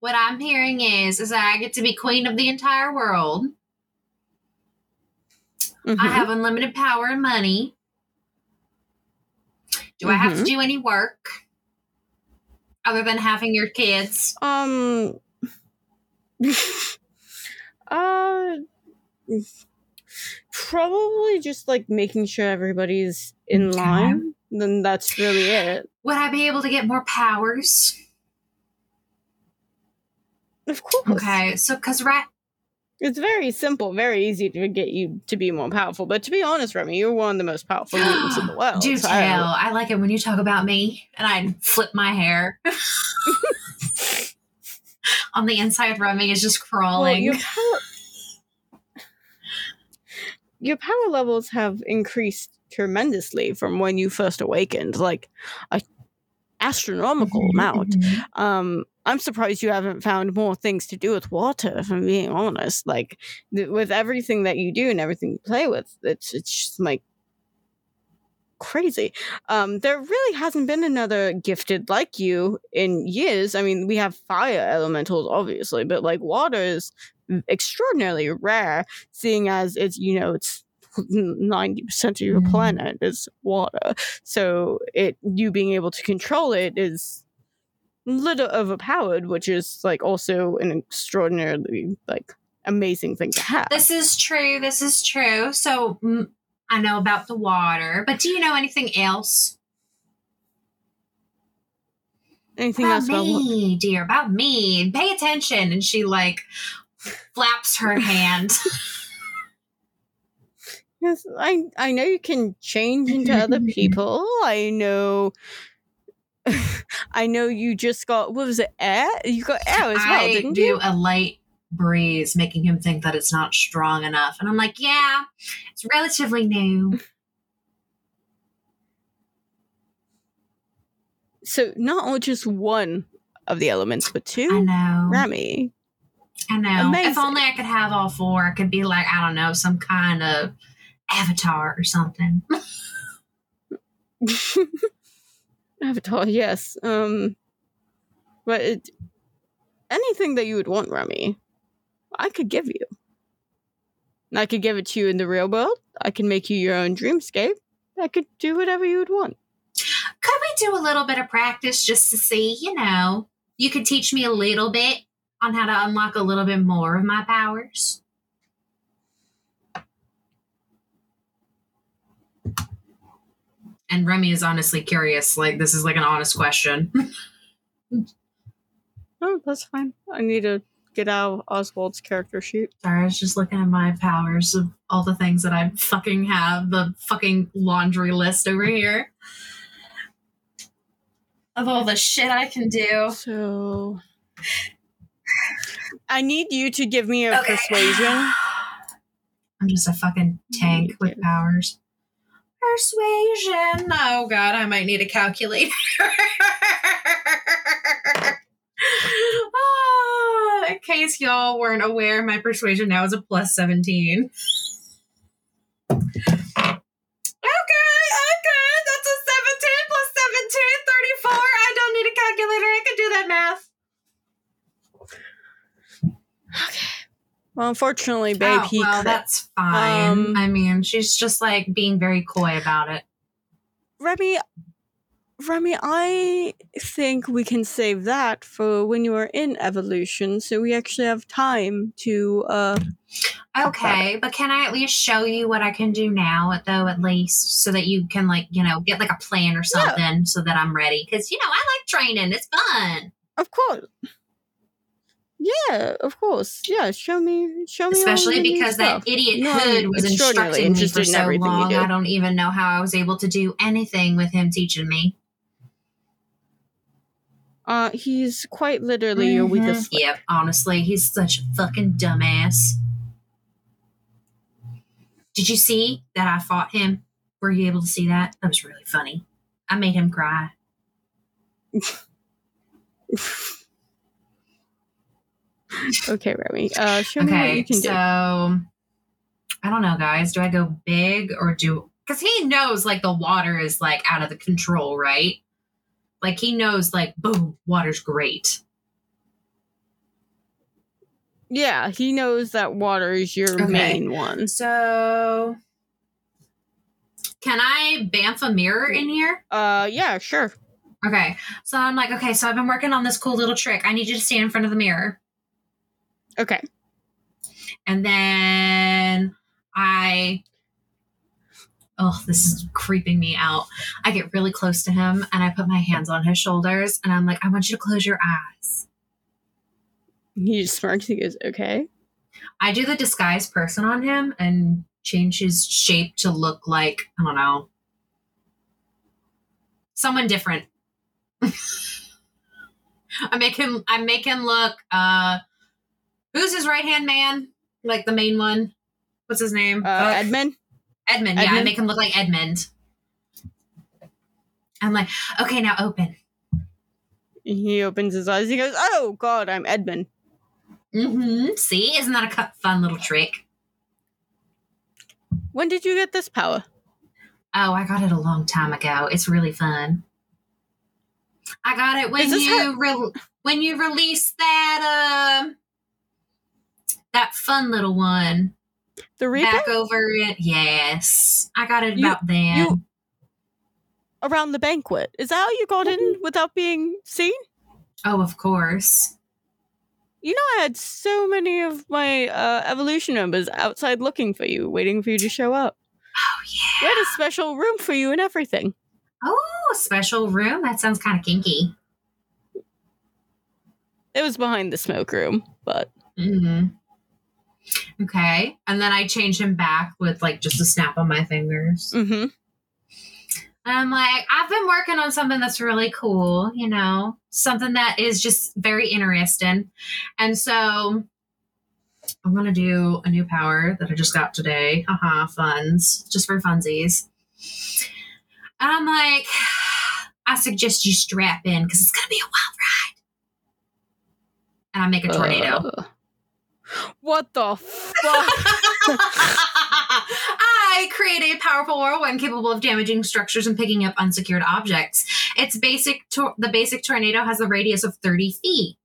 What I'm hearing is, is that I get to be queen of the entire world. Mm-hmm. I have unlimited power and money. Do mm-hmm. I have to do any work other than having your kids? Um. uh. Probably just like making sure everybody's in okay. line. Then that's really it. Would I be able to get more powers? Of course. Okay, so because right It's very simple, very easy to get you to be more powerful. But to be honest, Remy, you're one of the most powerful mutants in the world. Do so tell. I, I like it when you talk about me, and I flip my hair. On the inside, Remy is just crawling. Well, your, power, your power levels have increased tremendously from when you first awakened, like an astronomical amount. Um, I'm surprised you haven't found more things to do with water, if I'm being honest. Like, th- with everything that you do and everything you play with, it's, it's just, like, crazy. Um, there really hasn't been another gifted like you in years. I mean, we have fire elementals, obviously, but, like, water is extraordinarily rare, seeing as it's, you know, it's ninety percent of your planet is water. So it you being able to control it is little overpowered, which is like also an extraordinarily like amazing thing to have. This is true. This is true. So mm, I know about the water, but do you know anything else? Anything about else about me, what? Dear? About me? Pay attention. And she like flaps her hand. Yes, I I know you can change into other people. I know. I know you just got, what was it, air? You got air as well, I didn't you? I do a light breeze, making him think that it's not strong enough. And I'm like, yeah, it's relatively new. So not just one of the elements, but two? I know. Remy. I know. Amazing. If only I could have all four. I could be like, I don't know, some kind of avatar or something. Avatar, yes. Um, but it, anything that you would want, Remy, I could give you. And I could give it to you in the real world. I can make you your own dreamscape. I could do whatever you would want. Could we do a little bit of practice just to see, you know, you could teach me a little bit on how to unlock a little bit more of my powers? And Remy is honestly curious. Like, this is like an honest question. Oh, that's fine. I need to get out of Oswald's character sheet. Sorry, I was just looking at my powers of all the things that I fucking have. The fucking laundry list over here. Of all the shit I can do. So, I need you to give me a okay. persuasion. I'm just a fucking tank with powers. Persuasion. Oh god, I might need a calculator. Oh, in case y'all weren't aware, my persuasion now is a plus seventeen. Okay, okay, that's a seventeen plus seventeen, thirty-four. I don't need a calculator. I can do that math. Okay. Well, unfortunately, babe, oh, he well, crit. That's fine. Um, I mean, she's just, like, being very coy about it. Remy, Remy, I think we can save that for when you are in Evolution, so we actually have time to, uh... Okay, but can I at least show you what I can do now, though, at least, so that you can, like, you know, get, like, a plan or something yeah. so that I'm ready? Because, you know, I like training. It's fun. Of course. Yeah, of course. Yeah, show me, show me. Especially because that idiot Hood was instructing me for so long. I don't even know how I was able to do anything with him teaching me. Uh, he's quite literally mm-hmm. your weakest link. Yep, honestly, he's such a fucking dumbass. Did you see that I fought him? Were you able to see that? That was really funny. I made him cry. Okay, Remy. Uh, show okay, me what you can do. So, I don't know, guys. Do I go big or do... Because he knows, like, the water is, like, out of the control, right? Like, he knows, like, boom, water's great. Yeah, he knows that water is your okay. main one. So, can I bamf a mirror in here? Uh, yeah, sure. Okay. So, I'm like, okay, so I've been working on this cool little trick. I need you to stand in front of the mirror. Okay. And then I... Oh, this is creeping me out. I get really close to him, and I put my hands on his shoulders, and I'm like, I want you to close your eyes. He just smirks. He goes, okay. I do the disguise person on him and change his shape to look like, I don't know, someone different. I make him, I make him look, uh, who's his right-hand man? Like the main one. What's his name? Uh, uh, Edmund? Edmund, yeah. Edmund? I make him look like Edmund. I'm like, okay, now open. He opens his eyes. He goes, oh, God, I'm Edmund. Mm-hmm. See? Isn't that a fun little trick? When did you get this power? Oh, I got it a long time ago. It's really fun. I got it when you re- when you released that um uh, that fun little one. The reaper? Back over it. Yes. I got it about you, then. You, around the banquet. Is that how you got in without being seen? Oh, of course. You know, I had so many of my uh, evolution members outside looking for you, waiting for you to show up. Oh, yeah. We had a special room for you and everything. Oh, special room? That sounds kind of kinky. It was behind the smoke room, but... Mm-hmm. Okay. And then I change him back with, like, just a snap on my fingers. Mm-hmm. And I'm like, I've been working on something that's really cool, you know? Something that is just very interesting. And so I'm going to do a new power that I just got today. Haha, uh-huh, funds. Just for funsies. And I'm like, I suggest you strap in because it's going to be a wild ride. And I make a tornado. Uh, what the fuck? I create a powerful whirlwind capable of damaging structures and picking up unsecured objects. It's basic. Tor- the basic tornado has a radius of thirty feet.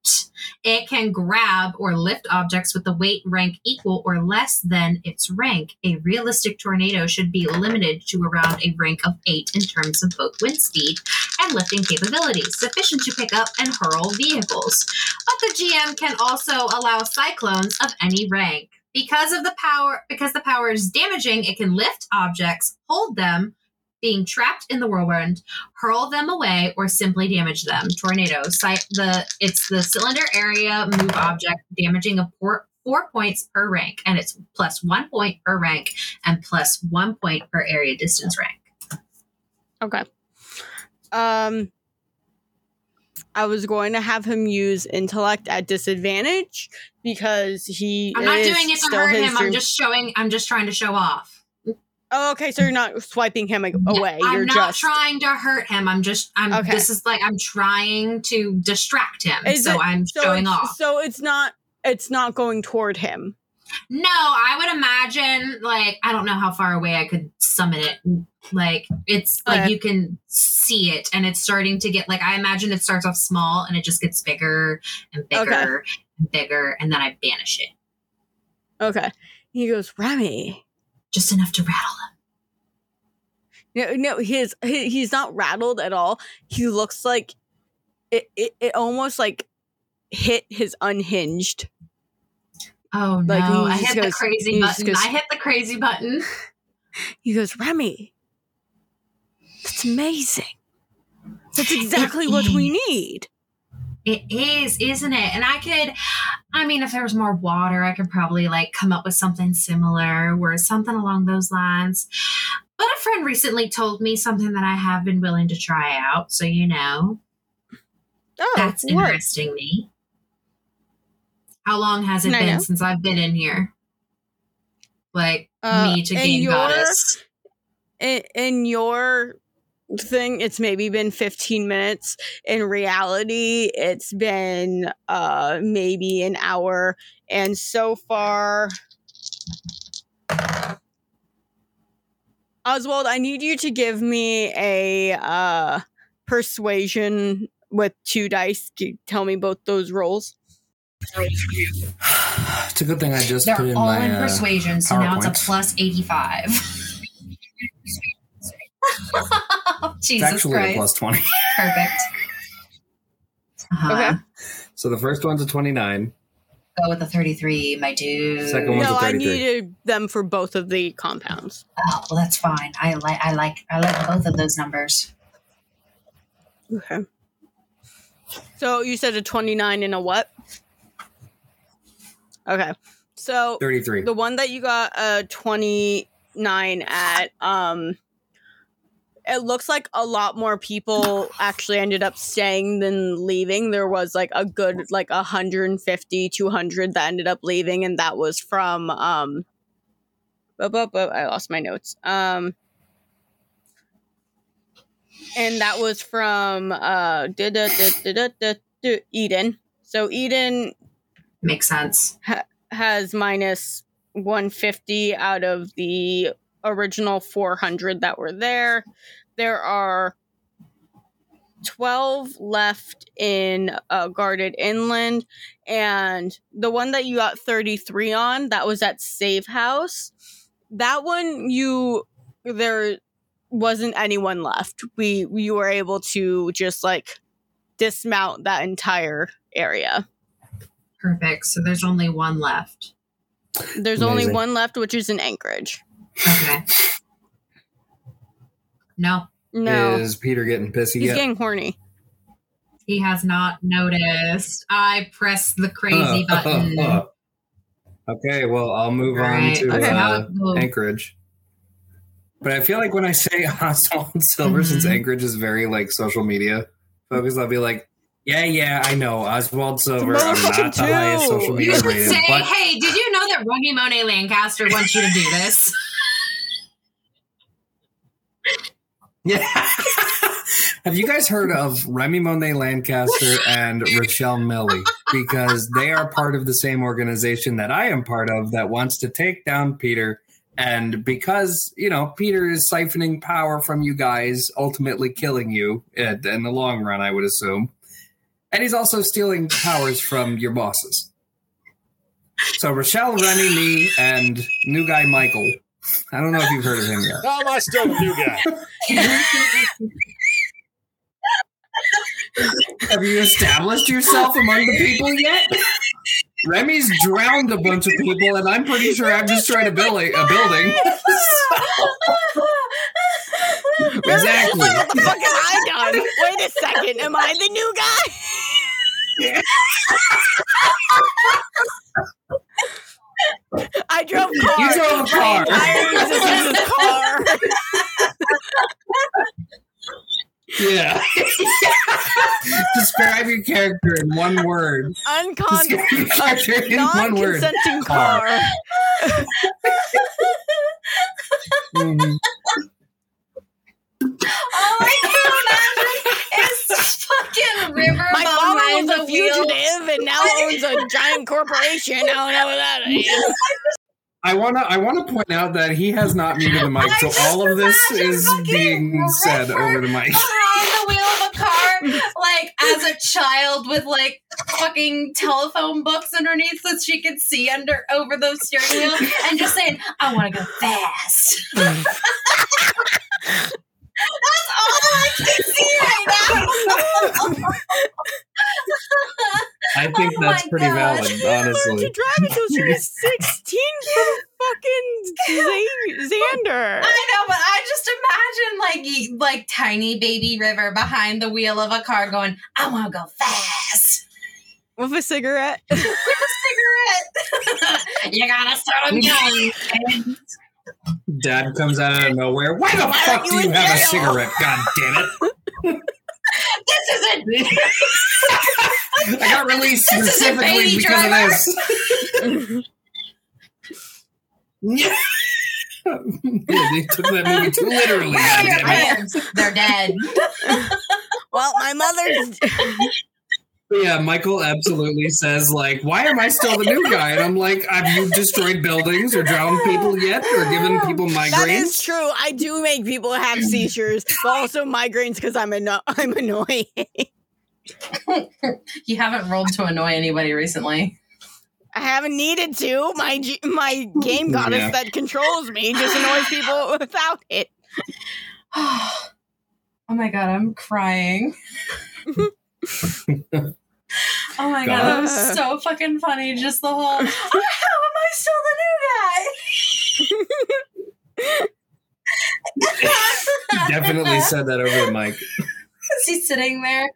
It can grab or lift objects with the weight rank equal or less than its rank. A realistic tornado should be limited to around a rank of eight in terms of both wind speed and lifting capabilities, sufficient to pick up and hurl vehicles. But the G M can also allow cyclones of any rank. Because of the power, because the power is damaging, it can lift objects, hold them, being trapped in the whirlwind, hurl them away, or simply damage them. Tornado. Site the it's the cylinder area move object, damaging a port. Four points per rank, and it's plus one point per rank, and plus one point per area distance rank. Okay. Um, I was going to have him use intellect at disadvantage because he. I'm not is doing it to hurt him. Dream- I'm just showing. I'm just trying to show off. Oh, okay, so you're not swiping him away. No, I'm you're not just... trying to hurt him. I'm just. I'm. Okay. This is like I'm trying to distract him. Is so it, I'm so showing off. So it's not. It's not going toward him. No, I would imagine. Like I don't know how far away I could summon it. Like it's like okay. You can see it, and it's starting to get like I imagine it starts off small, and it just gets bigger and bigger okay. and bigger, and then I banish it. Okay, he goes, Remy. Just enough to rattle him. No, no, his he, he's not rattled at all. He looks like it, it. It almost like hit his unhinged. Oh no! Like I hit goes, the crazy button. Goes, I hit the crazy button. He goes, Remy. That's amazing. That's exactly what we need. It is, isn't it? And I could, I mean, if there was more water, I could probably like come up with something similar or something along those lines. But a friend recently told me something that I have been willing to try out. So, you know, oh, that's what? Interesting me. How long has it no, been no. since I've been in here? Like uh, me to gain your, goddess. In, in your... thing it's maybe been fifteen minutes. In reality it's been uh maybe an hour, and so far Oswald, I need you to give me a uh persuasion with two dice. Tell me both those rolls. It's a good thing I just They're put in all my in persuasion uh, so PowerPoint. Now it's a plus eighty-five. Jesus it's actually Christ. A plus twenty. Perfect. Uh-huh. Okay. So the first one's a twenty-nine. Go with a thirty-three, my dude. Second one's no, a thirty-three. No, I needed them for both of the compounds. Oh, well, that's fine. I like, I like, I like both of those numbers. Okay. So you said a twenty-nine and a what? Okay. So thirty-three. The one that you got a twenty-nine at, um, it looks like a lot more people actually ended up staying than leaving. There was like a good like one hundred fifty, two hundred that ended up leaving, and that was from um oh, oh, oh, I lost my notes. Um and that was from uh da, da, da, da, da, da, da, Eden. So Eden makes sense. Ha- has minus one hundred fifty out of the original four hundred that were there. There are twelve left in uh, Guarded Inland, and the one that you got thirty-three on, that was at Safe House. That one, you there wasn't anyone left. We you were able to just like dismount that entire area. Perfect. So there's only one left. There's Amazing. Only one left, which is in Anchorage. Okay. No. No. Is Peter getting pissy He's yet? Getting horny. He has not noticed. I pressed the crazy uh, button. Uh, uh. Okay, well, I'll move All on right. to okay, uh, Anchorage. But I feel like when I say Oswald Silver, mm-hmm. since Anchorage is very, like, social media focused, I'll be like, yeah, yeah, I know. Oswald Silver. I'm not the highest social media rated. You would say, but- hey, did you know that Remy Monet Lancaster wants you to do this? Yeah. Have you guys heard of Remy Monet Lancaster and Rochelle Millie? Because they are part of the same organization that I am part of that wants to take down Peter. And because, you know, Peter is siphoning power from you guys, ultimately killing you in, in the long run, I would assume. And he's also stealing powers from your bosses. So Rochelle, Remy, me, and new guy Michael. I don't know if you've heard of him yet. How am I still the new guy? Have you established yourself among the people yet? Remy's drowned a bunch of people, and I'm pretty sure I've destroyed a, building, a building. Exactly. What the fuck have I done? Wait a second. Am I the new guy? Yeah. I drove cars. You drove a car. I drove a car. Yeah. Describe your character in one word. Unconscious. Non-consenting car. car. Mm-hmm. All I can imagine is fucking River. My father was a fugitive and now owns a giant corporation. I don't know what that is. I wanna, I wanna point out that he has not muted the mic, so all of this is being said over the mic. On the wheel of a car, like as a child with like fucking telephone books underneath, so she could see under over the steering wheel, and just saying, "I want to go fast." That's all I can see right now. I think oh that's pretty God. valid, honestly. I learned to drive until she was sixteen from fucking Z- Xander. I know, but I just imagine like like tiny baby River behind the wheel of a car going, I want to go fast. With a cigarette. With a cigarette. You gotta start on young. Dad comes out of nowhere. Why the Why fuck do you, you have a cigarette? God damn it. This isn't. I got released this specifically because driver. Of this. Yeah. They took that movie too literally. They're dead. Well, my mother's. Yeah, Michael absolutely says, like, why am I still the new guy? And I'm like, have you destroyed buildings or drowned people yet or given people migraines? That is true. I do make people have seizures, but also migraines because I'm, anno- I'm annoying. You haven't rolled to annoy anybody recently. I haven't needed to. My G- my game goddess yeah. that controls me just annoys people without it. Oh my God, I'm crying. Oh my God. God, that was so fucking funny. Just the whole, oh, how am I still the new guy? Definitely said that over the mic. Is he sitting there?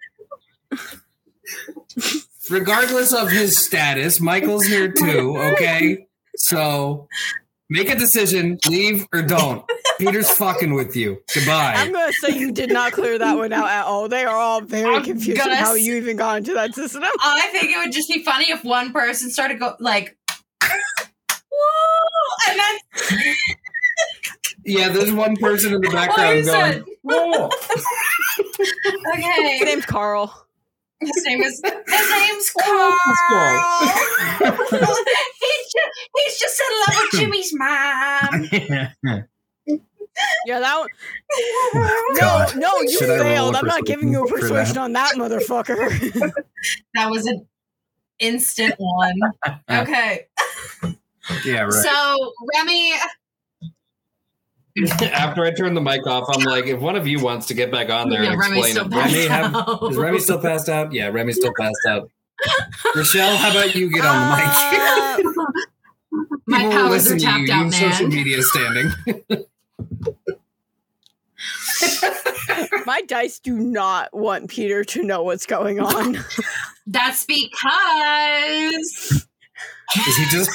Regardless of his status, Michael's here too, okay? So make a decision, leave or don't. Peter's fucking with you. Goodbye. I'm going to say you did not clear that one out at all. They are all very I'm confused on how you even got into that system. I think it would just be funny if one person started go like, whoa, and then... Yeah, there's one person in the background going, whoa. Okay. His name's Carl. His name is his name's Carl. he's, just, he's just in love with Jimmy's mom. Yeah, that one. God. No, no, you Should failed. I'm not giving you a persuasion on that motherfucker. That was an instant one. Okay. Yeah, right. So, Remy... After I turn the mic off, I'm like, if one of you wants to get back on there yeah, and explain it. Remy, have, is Remy still passed out? Yeah, Remy's still passed out. Rochelle, how about you get on uh, the mic? My powers are tapped out, man. Social media standing. My dice do not want Peter to know what's going on. That's because... Is he just...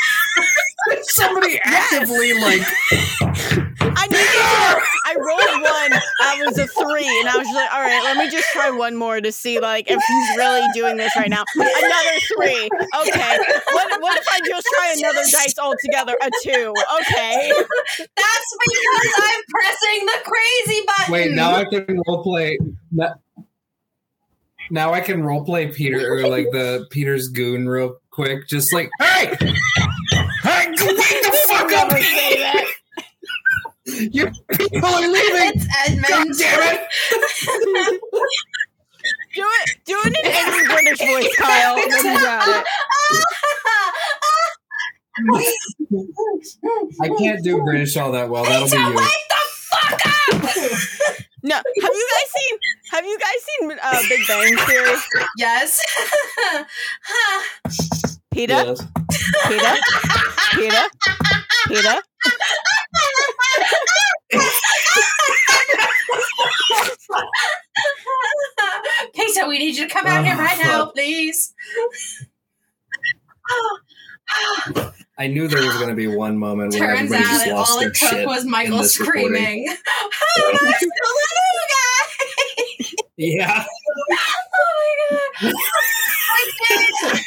Somebody actively yes. like... I knew I rolled one. I was a three, and I was just like, "All right, let me just try one more to see like if he's really doing this right now." Another three. Okay. What? What if I just try another dice altogether? A two. Okay. That's because I'm pressing the crazy button. Wait, now I can roleplay. Now I can roleplay Peter or like the Peter's goon real quick. Just like, hey, hey, wake the fuck up! Say that. You people are leaving! It's Edmund. God damn it! do it! Do it in every British voice, Kyle. Then you got it. I can't do British all that well. That'll be you. Wake the fuck up! No, have you guys seen? Have you guys seen uh, Big Bang Theory? Yes. Peter. Yes. Peter. Peter. Peter. Peter, we need you to come out oh, here right fuck. now, please. I knew there was going to be one moment where Turns everybody just lost all their it took shit was Michael screaming. How am I still a guy? Yeah. Oh my god! I did.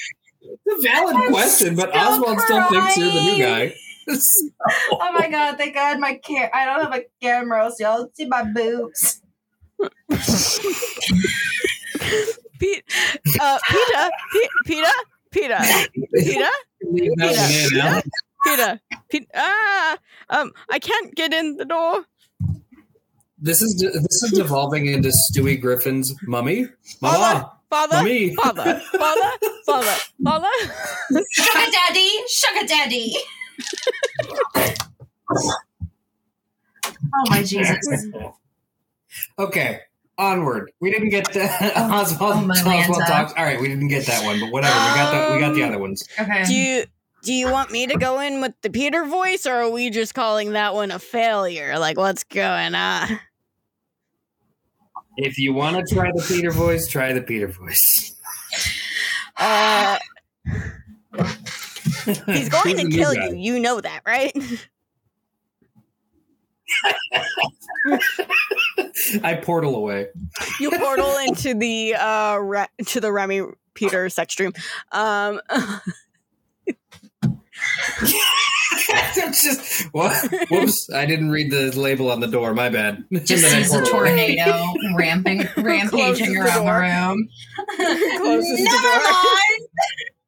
It's a valid I'm question, but Oswald crying. still thinks you're the new guy. So. Oh my god, thank god my car- I don't have a camera, so y'all see my boobs. Pete, uh, Peter, P- Peter, Peter, Peter, Peter, Peter, Peter, ah, um, I can't get in the door. This is de- this is devolving into Stewie Griffin's mummy, mama. Father, Mommy. father, father, father, father, sugar daddy, sugar daddy. Oh my Jesus. Okay, onward. We didn't get the Oswald, oh, Oswald talks. All right, we didn't get that one, but whatever. Um, we got the we got the other ones. Okay. Do you do you want me to go in with the Peter voice, or are we just calling that one a failure? Like, what's going on? If you want to try the Peter voice, try the Peter voice. Uh. He's going to kill you. You know that, right? I portal away. You portal into the uh, re- to the Remy Peter sex stream. Um, just what? Whoops! I didn't read the label on the door. My bad. Just sees a tornado ramping, rampaging around the room. Never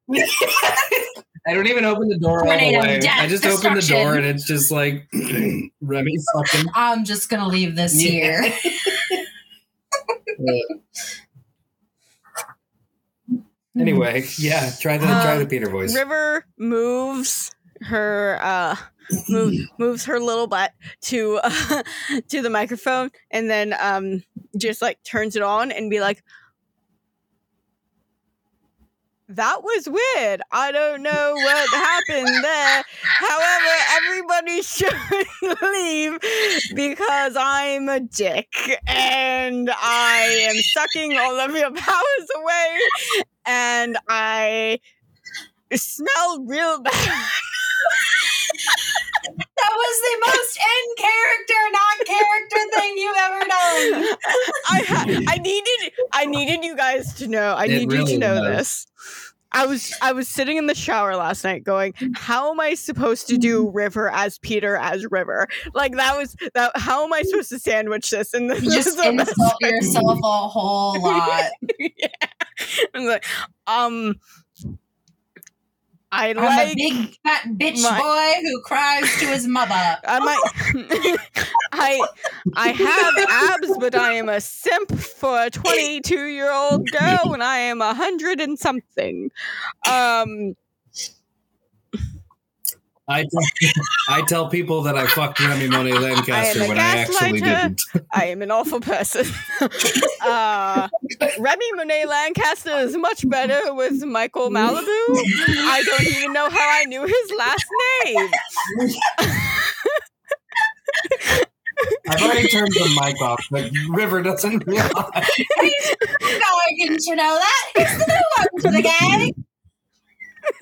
mind. I don't even open the door all the way. I just open the door and it's just like Remy fucking. I'm just gonna leave this yeah. here. Anyway, yeah, try the uh, try the Peter voice. River moves her uh, move, moves her little butt to uh, to the microphone and then um, just like turns it on and be like. That was weird. I don't know what happened there. However, everybody should leave because I'm a dick and I am sucking all of your powers away and I smell real bad. That was the most in-character, not-character thing you've ever done. I ha- I needed I needed you guys to know. I it need really you to know was. this. I was I was sitting in the shower last night going, how am I supposed to do River as Peter as River? Like, that was that. How am I supposed to sandwich this? And this you just insult yourself a whole lot. Yeah. I was like, um... I I'm like a big fat bitch my, boy who cries to his mother. I might, I I have abs, but I am a simp for a twenty-two-year-old girl, and I am a hundred and something. Um, I tell, I tell people that I fucked Remy Monet Lancaster I when I actually didn't. I am an awful person. uh, Remy Monet Lancaster is much better with Michael Malibu. I don't even know how I knew his last name. I've already turned the mic off, but River doesn't realize. No, didn't you know that? It's the new one for the gang. I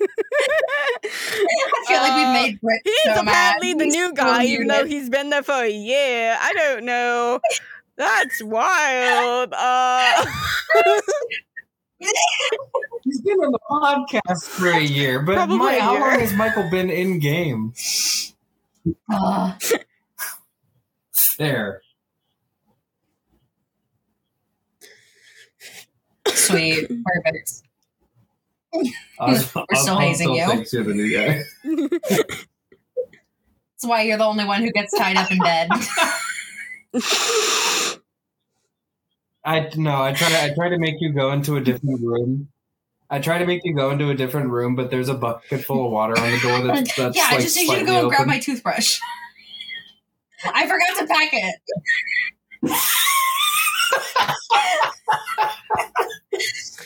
feel uh, like we made Brit He's so apparently mad. the he's new guy, even though he's been there for a year. I don't know. That's wild. Uh... he's been on the podcast for a year, but Probably my, how long has Michael been in game? Uh. There. Sweet. Perfect. Was, We're was, still hazing you. Still the new guy. That's why you're the only one who gets tied up in bed. I no, I try to I try to make you go into a different room. I try to make you go into a different room, but there's a bucket full of water on the door. That's, that's yeah. Like, I just need you to go and open. grab my toothbrush. I forgot to pack it.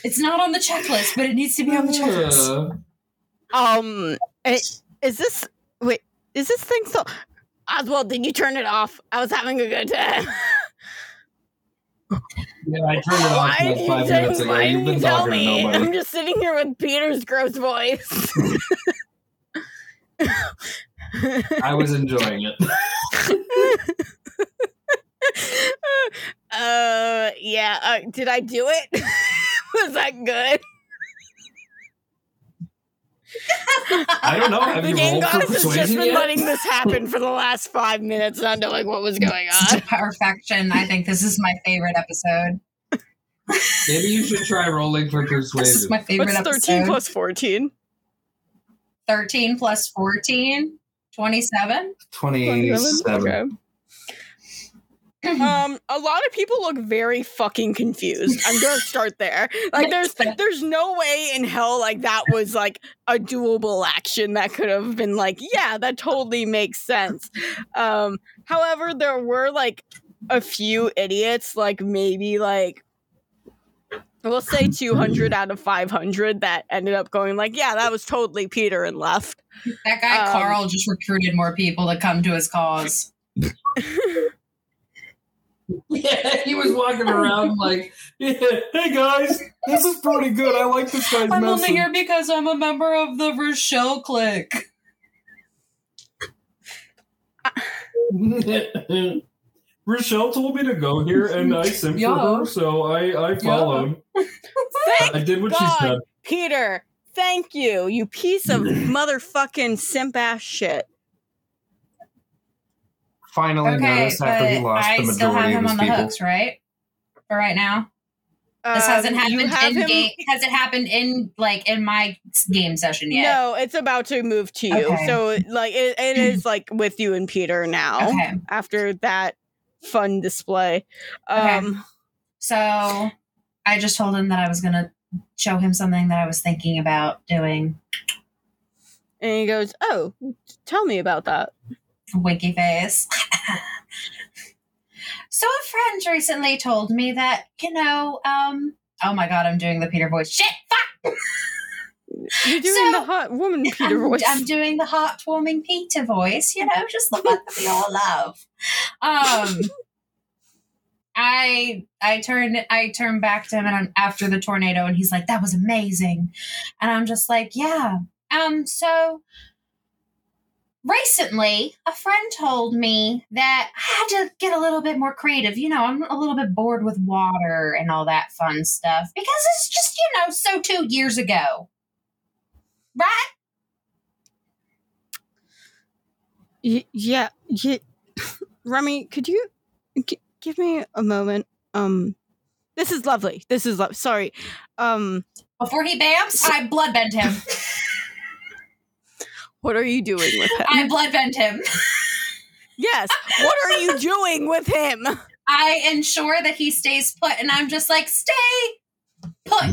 It's not on the checklist, but it needs to be on the checklist. Um, is this wait? Is this thing still? Oswald, did you turn it off? I was having a good time. Yeah, I turned it off like five minutes ago. You've been talking to nobody. I'm just sitting here with Peter's gross voice. I was enjoying it. Uh, yeah. Uh, did I do it? Was that good? I don't know. Have the game goddess has just been yet? letting this happen for the last five minutes, not knowing what was going on. Perfection. I think this is my favorite episode. Maybe you should try rolling for persuasion. This is my favorite What's episode. thirteen plus fourteen? thirteen plus fourteen? twenty-seven? twenty-seven. Okay. Um, a lot of people look very fucking confused. I'm gonna start there. Like, there's there's no way in hell like that was like a doable action that could have been like, yeah, that totally makes sense. Um, however, there were like a few idiots, like maybe like we'll say two hundred out of five hundred that ended up going like, yeah, that was totally Peter and left. That guy um, Carl just recruited more people to come to his cause. Yeah, he was walking around like, yeah, hey guys, this is pretty good. I like this guy's I'm message. Only here because I'm a member of the Rochelle clique. Rochelle told me to go here and I sent yeah. for her, so I, I followed. Yeah. Thank I did what God, she said. Peter, thank you, you piece of motherfucking simp ass shit. Finally okay, noticed after he lost I the majority of his people. I still have him on the people. hooks, right? For right now, um, this hasn't happened in him... game. Has it happened in like in my game session yet? No, it's about to move to you. Okay. So like it, it is like with you and Peter now. Okay. After that fun display, um, okay. So I just told him that I was gonna show him something that I was thinking about doing, and he goes, "Oh, tell me about that." Winky face. So a friend recently told me that, you know, um, oh my God, I'm doing the Peter voice. Shit, fuck! You're doing so, the hot woman Peter I'm, voice. I'm doing the heartwarming Peter voice, you know, just the one that we all love. Um, I I turn I turn back to him and I'm after the tornado and he's like, that was amazing. And I'm just like, yeah. Um, so recently, a friend told me that I had to get a little bit more creative. You know, I'm a little bit bored with water and all that fun stuff because it's just, you know, so two years ago. Right? Y- yeah. yeah. Remy, could you g- give me a moment? Um, this is lovely. This is lovely. Sorry. Um, Before he bams, so- I bloodbend him. What are you doing with him? I bloodbend him. Yes. What are you doing with him? I ensure that he stays put, and I'm just like, stay put.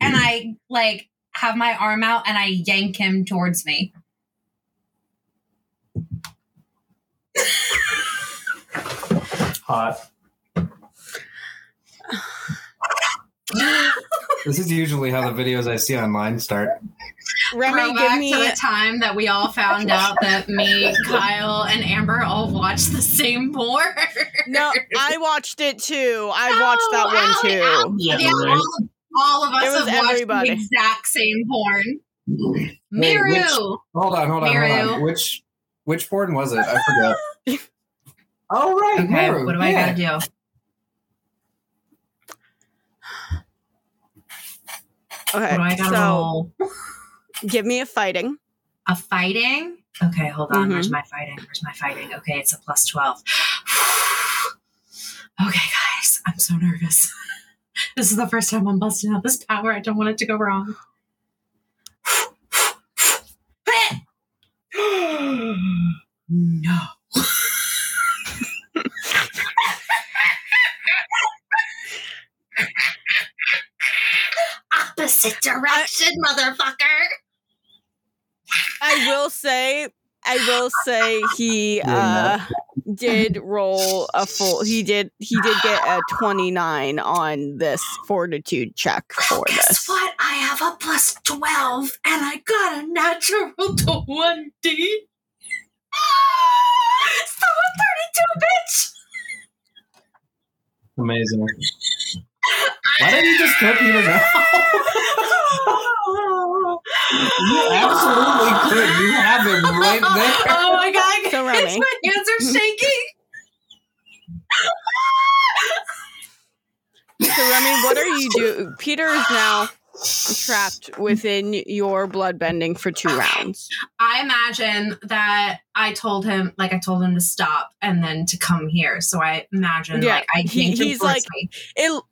And I, like, have my arm out, and I yank him towards me. Hot. This is usually how the videos I see online start. Remy, give me the time that we all found out that me, Kyle, and Amber all watched the same porn. No, I watched it too. I oh, watched that one too. I'll, I'll, yeah, yeah right. all, all of us have watched everybody. The exact same porn. Wait, Miru. Which, hold on, hold on, Miru. hold on. Which which porn was it? I forgot. All right, okay, Miru. What do I yeah. gotta do? Okay, what do I so roll? Give me a fighting. A fighting? Okay, hold on. Mm-hmm. Where's my fighting? Where's my fighting? Okay, it's a plus twelve. Okay, guys, I'm so nervous. This is the first time I'm busting out this power. I don't want it to go wrong. No. Opposite direction, I, motherfucker. I will say, I will say he uh, did roll a full. He did, he did get a twenty-nine on this fortitude check for this. Guess what? I have a plus twelve, and I got a natural twenty. Ah, it's the one thirty-two, bitch. Amazing. Why did you just cut Peter down? You absolutely could. You have him right there. Oh my god! So Remy, my hands are shaking. So Remy, what are you doing? Peter is now trapped within your bloodbending for two rounds. I imagine that I told him, like I told him to stop and then to come here. So I imagine, yeah, like I he, he's like me. it.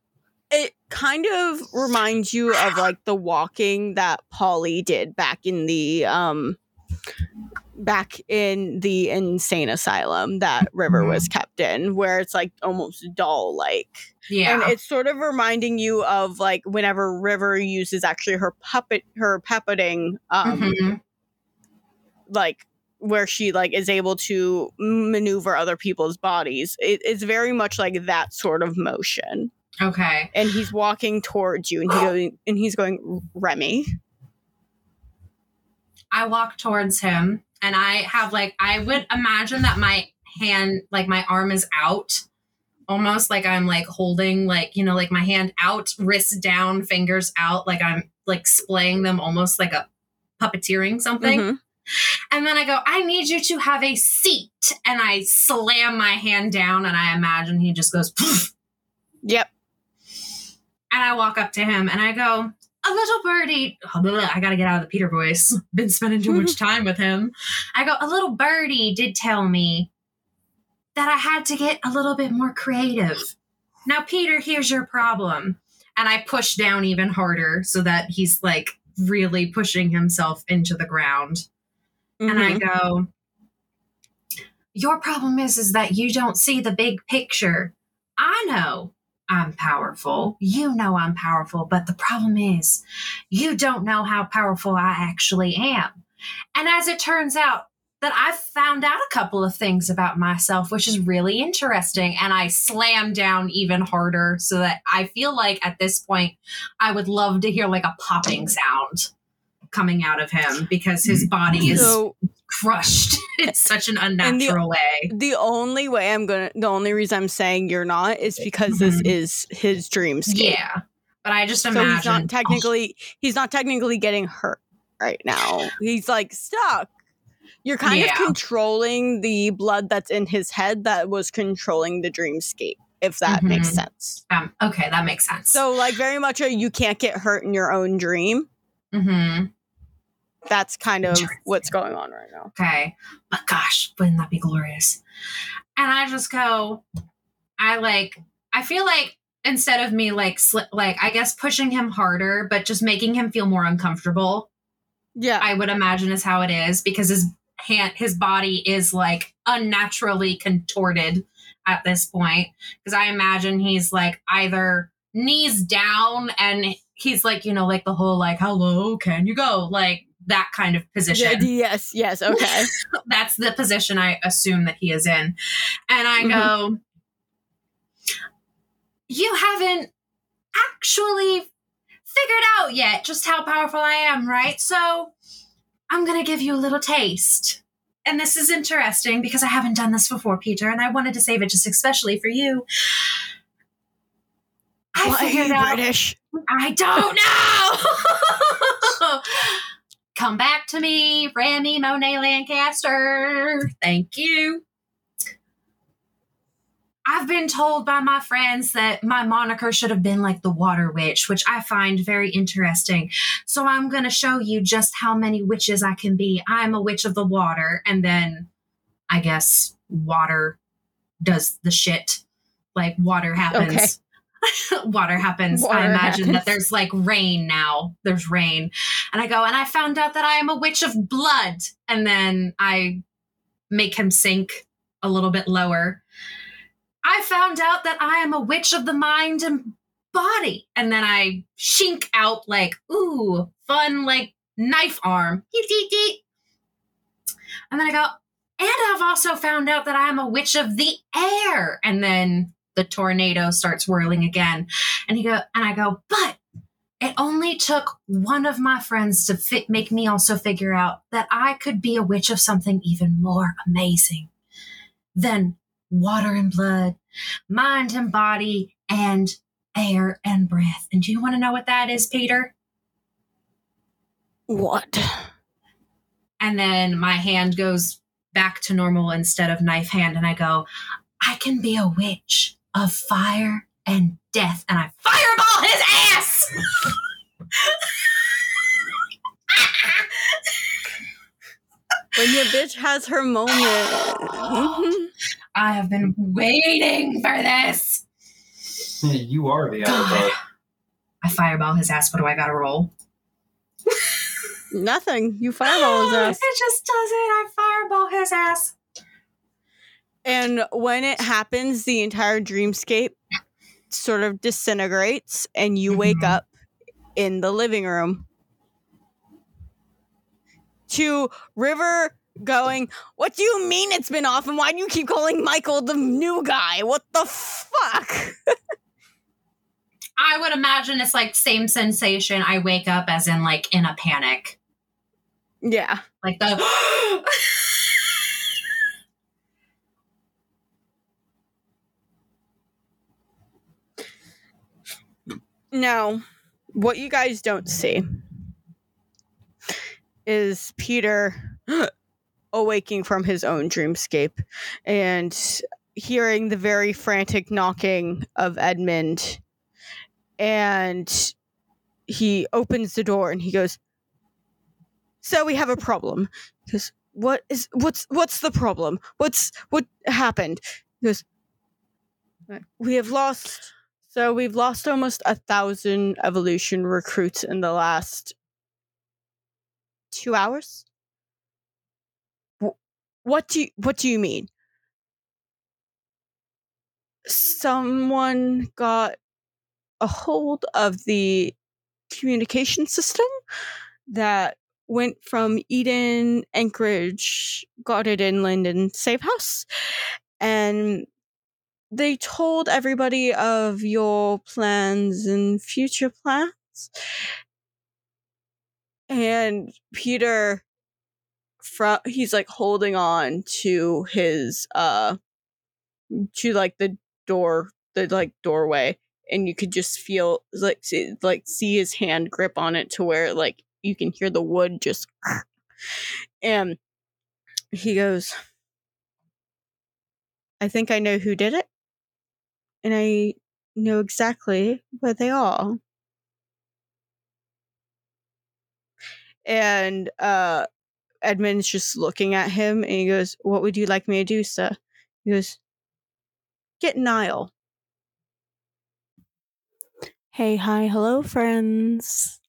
It kind of reminds you of like the walking that Polly did back in the um, back in the insane asylum that River was kept in, where it's like almost doll like. Yeah, and it's sort of reminding you of like whenever River uses actually her puppet, her puppeting, um, mm-hmm. like where she like is able to maneuver other people's bodies. It, it's very much like that sort of motion. Okay. And he's walking towards you, and he going, and he's going, Remy. I walk towards him, and I have like I would imagine that my hand, like my arm, is out, almost like I'm like holding, like you know, like my hand out, wrist down, fingers out, like I'm like splaying them, almost like a puppeteering something. Mm-hmm. And then I go, I need you to have a seat, and I slam my hand down, and I imagine he just goes. Poof. Yep. And I walk up to him and I go, a little birdie. Oh, blah, I got to get out of the Peter voice. Been spending too much time with him. I go, a little birdie did tell me that I had to get a little bit more creative. Now, Peter, here's your problem. And I push down even harder so that he's like really pushing himself into the ground. Mm-hmm. And I go, your problem is, is that you don't see the big picture. I know. I'm powerful. You know I'm powerful, but the problem is you don't know how powerful I actually am. And as it turns out, that I've found out a couple of things about myself, which is really interesting. And I slam down even harder so that I feel like at this point, I would love to hear like a popping sound coming out of him because his body is... So- crushed in such an unnatural way. The only way I'm gonna, the only reason I'm saying you're not is because this is his dreamscape. Yeah, but I just imagine so he's not technically, he's not technically getting hurt right now. He's like stuck. You're kind yeah. of controlling the blood that's in his head that was controlling the dreamscape, if that mm-hmm. makes sense. Um, okay, that makes sense. So, like, very much a you can't get hurt in your own dream. Mm-hmm. That's kind of what's going on right now. Okay. But gosh, wouldn't that be glorious? And I just go, I like, I feel like instead of me like, sl- like, I guess pushing him harder, but just making him feel more uncomfortable. Yeah. I would imagine is how it is because his hand, his body is like unnaturally contorted at this point. Cause I imagine he's like either knees down and he's like, you know, like the whole, like, how low can you go? Like, that kind of position. Yes, yes, okay. That's the position I assume that he is in. And I mm-hmm. go, you haven't actually figured out yet just how powerful I am, right? So I'm going to give you a little taste. And this is interesting because I haven't done this before, Peter, and I wanted to save it just especially for you. I Why figured are you out, British? I don't know! Come back to me, Remy Monet Lancaster. Thank you. I've been told by my friends that my moniker should have been like the Water Witch, which I find very interesting. So I'm going to show you just how many witches I can be. I'm a witch of the water. And then I guess water does the shit. Like water happens. Okay. Water happens. Water I imagine happens. That there's like rain now. There's rain. And I go, and I found out that I am a witch of blood. And then I make him sink a little bit lower. I found out that I am a witch of the mind and body. And then I shink out like, ooh, fun, like knife arm. And then I go, and I've also found out that I am a witch of the air. And then the tornado starts whirling again. And he go, and I go, but it only took one of my friends to fit, make me also figure out that I could be a witch of something even more amazing than water and blood, mind and body, and air and breath. And do you want to know what that is, Peter? What? And then my hand goes back to normal instead of knife hand. And I go, I can be a witch of fire and death, and I fireball his ass! When your bitch has her moment. I have been waiting for this. You are the alpha. I fireball his ass. What do I gotta roll? Nothing. You fireball his ass. It just doesn't. I fireball his ass. And when it happens, the entire dreamscape sort of disintegrates and you mm-hmm. wake up in the living room to River going, what do you mean it's been off? And why do you keep calling Michael the new guy? What the fuck? I would imagine it's like same sensation. I wake up as in like in a panic. Yeah. Like the... Now, what you guys don't see is Peter awaking from his own dreamscape and hearing the very frantic knocking of Edmund. And he opens the door and he goes, so we have a problem. He goes, what is, what's, what's the problem? What's, what happened? He goes, we have lost... So we've lost almost a thousand evolution recruits in the last two hours. What do you, what do you mean? Someone got a hold of the communication system that went from Eden, Anchorage, Guarded Inland, and Safe House, and they told everybody of your plans and future plans. And Peter, fr- he's like holding on to his, uh, to like the door, the like doorway. And you could just feel like, see, like see his hand grip on it to where like you can hear the wood just. And He goes, I think I know who did it, and I know exactly where they are. And uh, Edmund's just looking at him, and he goes, what would you like me to do, sir? He goes, get Niall. Hey, hi, hello, friends.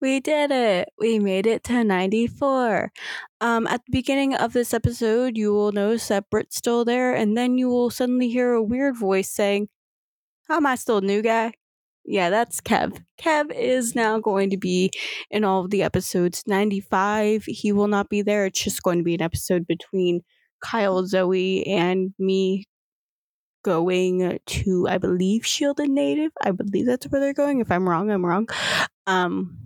We did it. We made it to ninety-four. Um, at the beginning of this episode, you will notice that Britt's still there, and then you will suddenly hear a weird voice saying, how am I still a new guy? Yeah, that's Kev. Kev is now going to be in all of the episodes. ninety-five, he will not be there. It's just going to be an episode between Kyle, Zoe, and me going to, I believe, Shielded Native. I believe that's where they're going. If I'm wrong, I'm wrong. Um...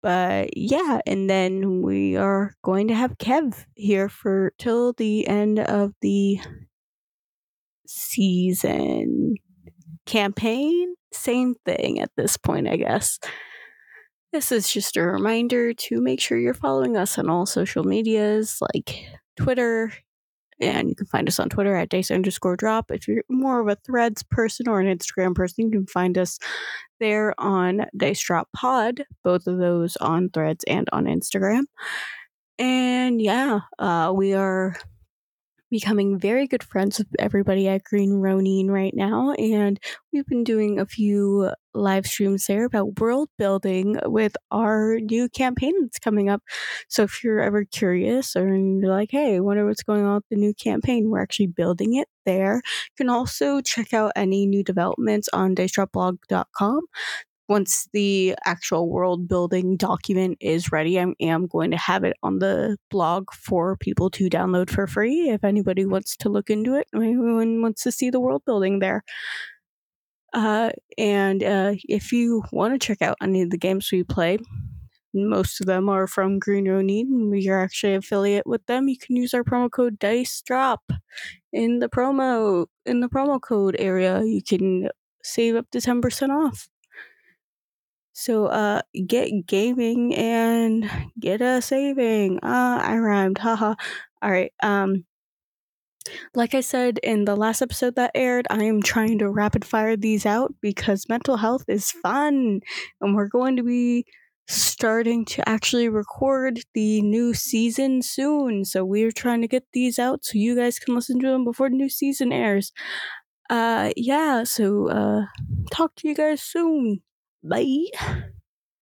But yeah, and then we are going to have Kev here for till the end of the season. Campaign, same thing at this point, I guess. This is just a reminder to make sure you're following us on all social medias like Twitter. And you can find us on Twitter at Dice underscore drop. If you're more of a Threads person or an Instagram person, you can find us there on Dice Drop Pod. Both of those on Threads and on Instagram. And yeah, uh, we are becoming very good friends with everybody at Green Ronin right now. And we've been doing a few live streams there about world building with our new campaign that's coming up. So if you're ever curious or you're like, hey, I wonder what's going on with the new campaign, we're actually building it there. You can also check out any new developments on dice drop blog dot com. Once the actual world building document is ready, I am going to have it on the blog for people to download for free. If anybody wants to look into it, anyone wants to see the world building there. Uh, and uh, if you want to check out any of the games we play, most of them are from Green Ronin. We are actually an affiliate with them. You can use our promo code Dice Drop in the promo in the promo code area. You can save up to ten percent off. So, uh, get gaming and get a saving. Ah, uh, I rhymed. Haha. All right. Um, like I said in the last episode that aired, I am trying to rapid fire these out because mental health is fun. And we're going to be starting to actually record the new season soon. So, we're trying to get these out so you guys can listen to them before the new season airs. Uh, yeah. So, uh, talk to you guys soon. Bye.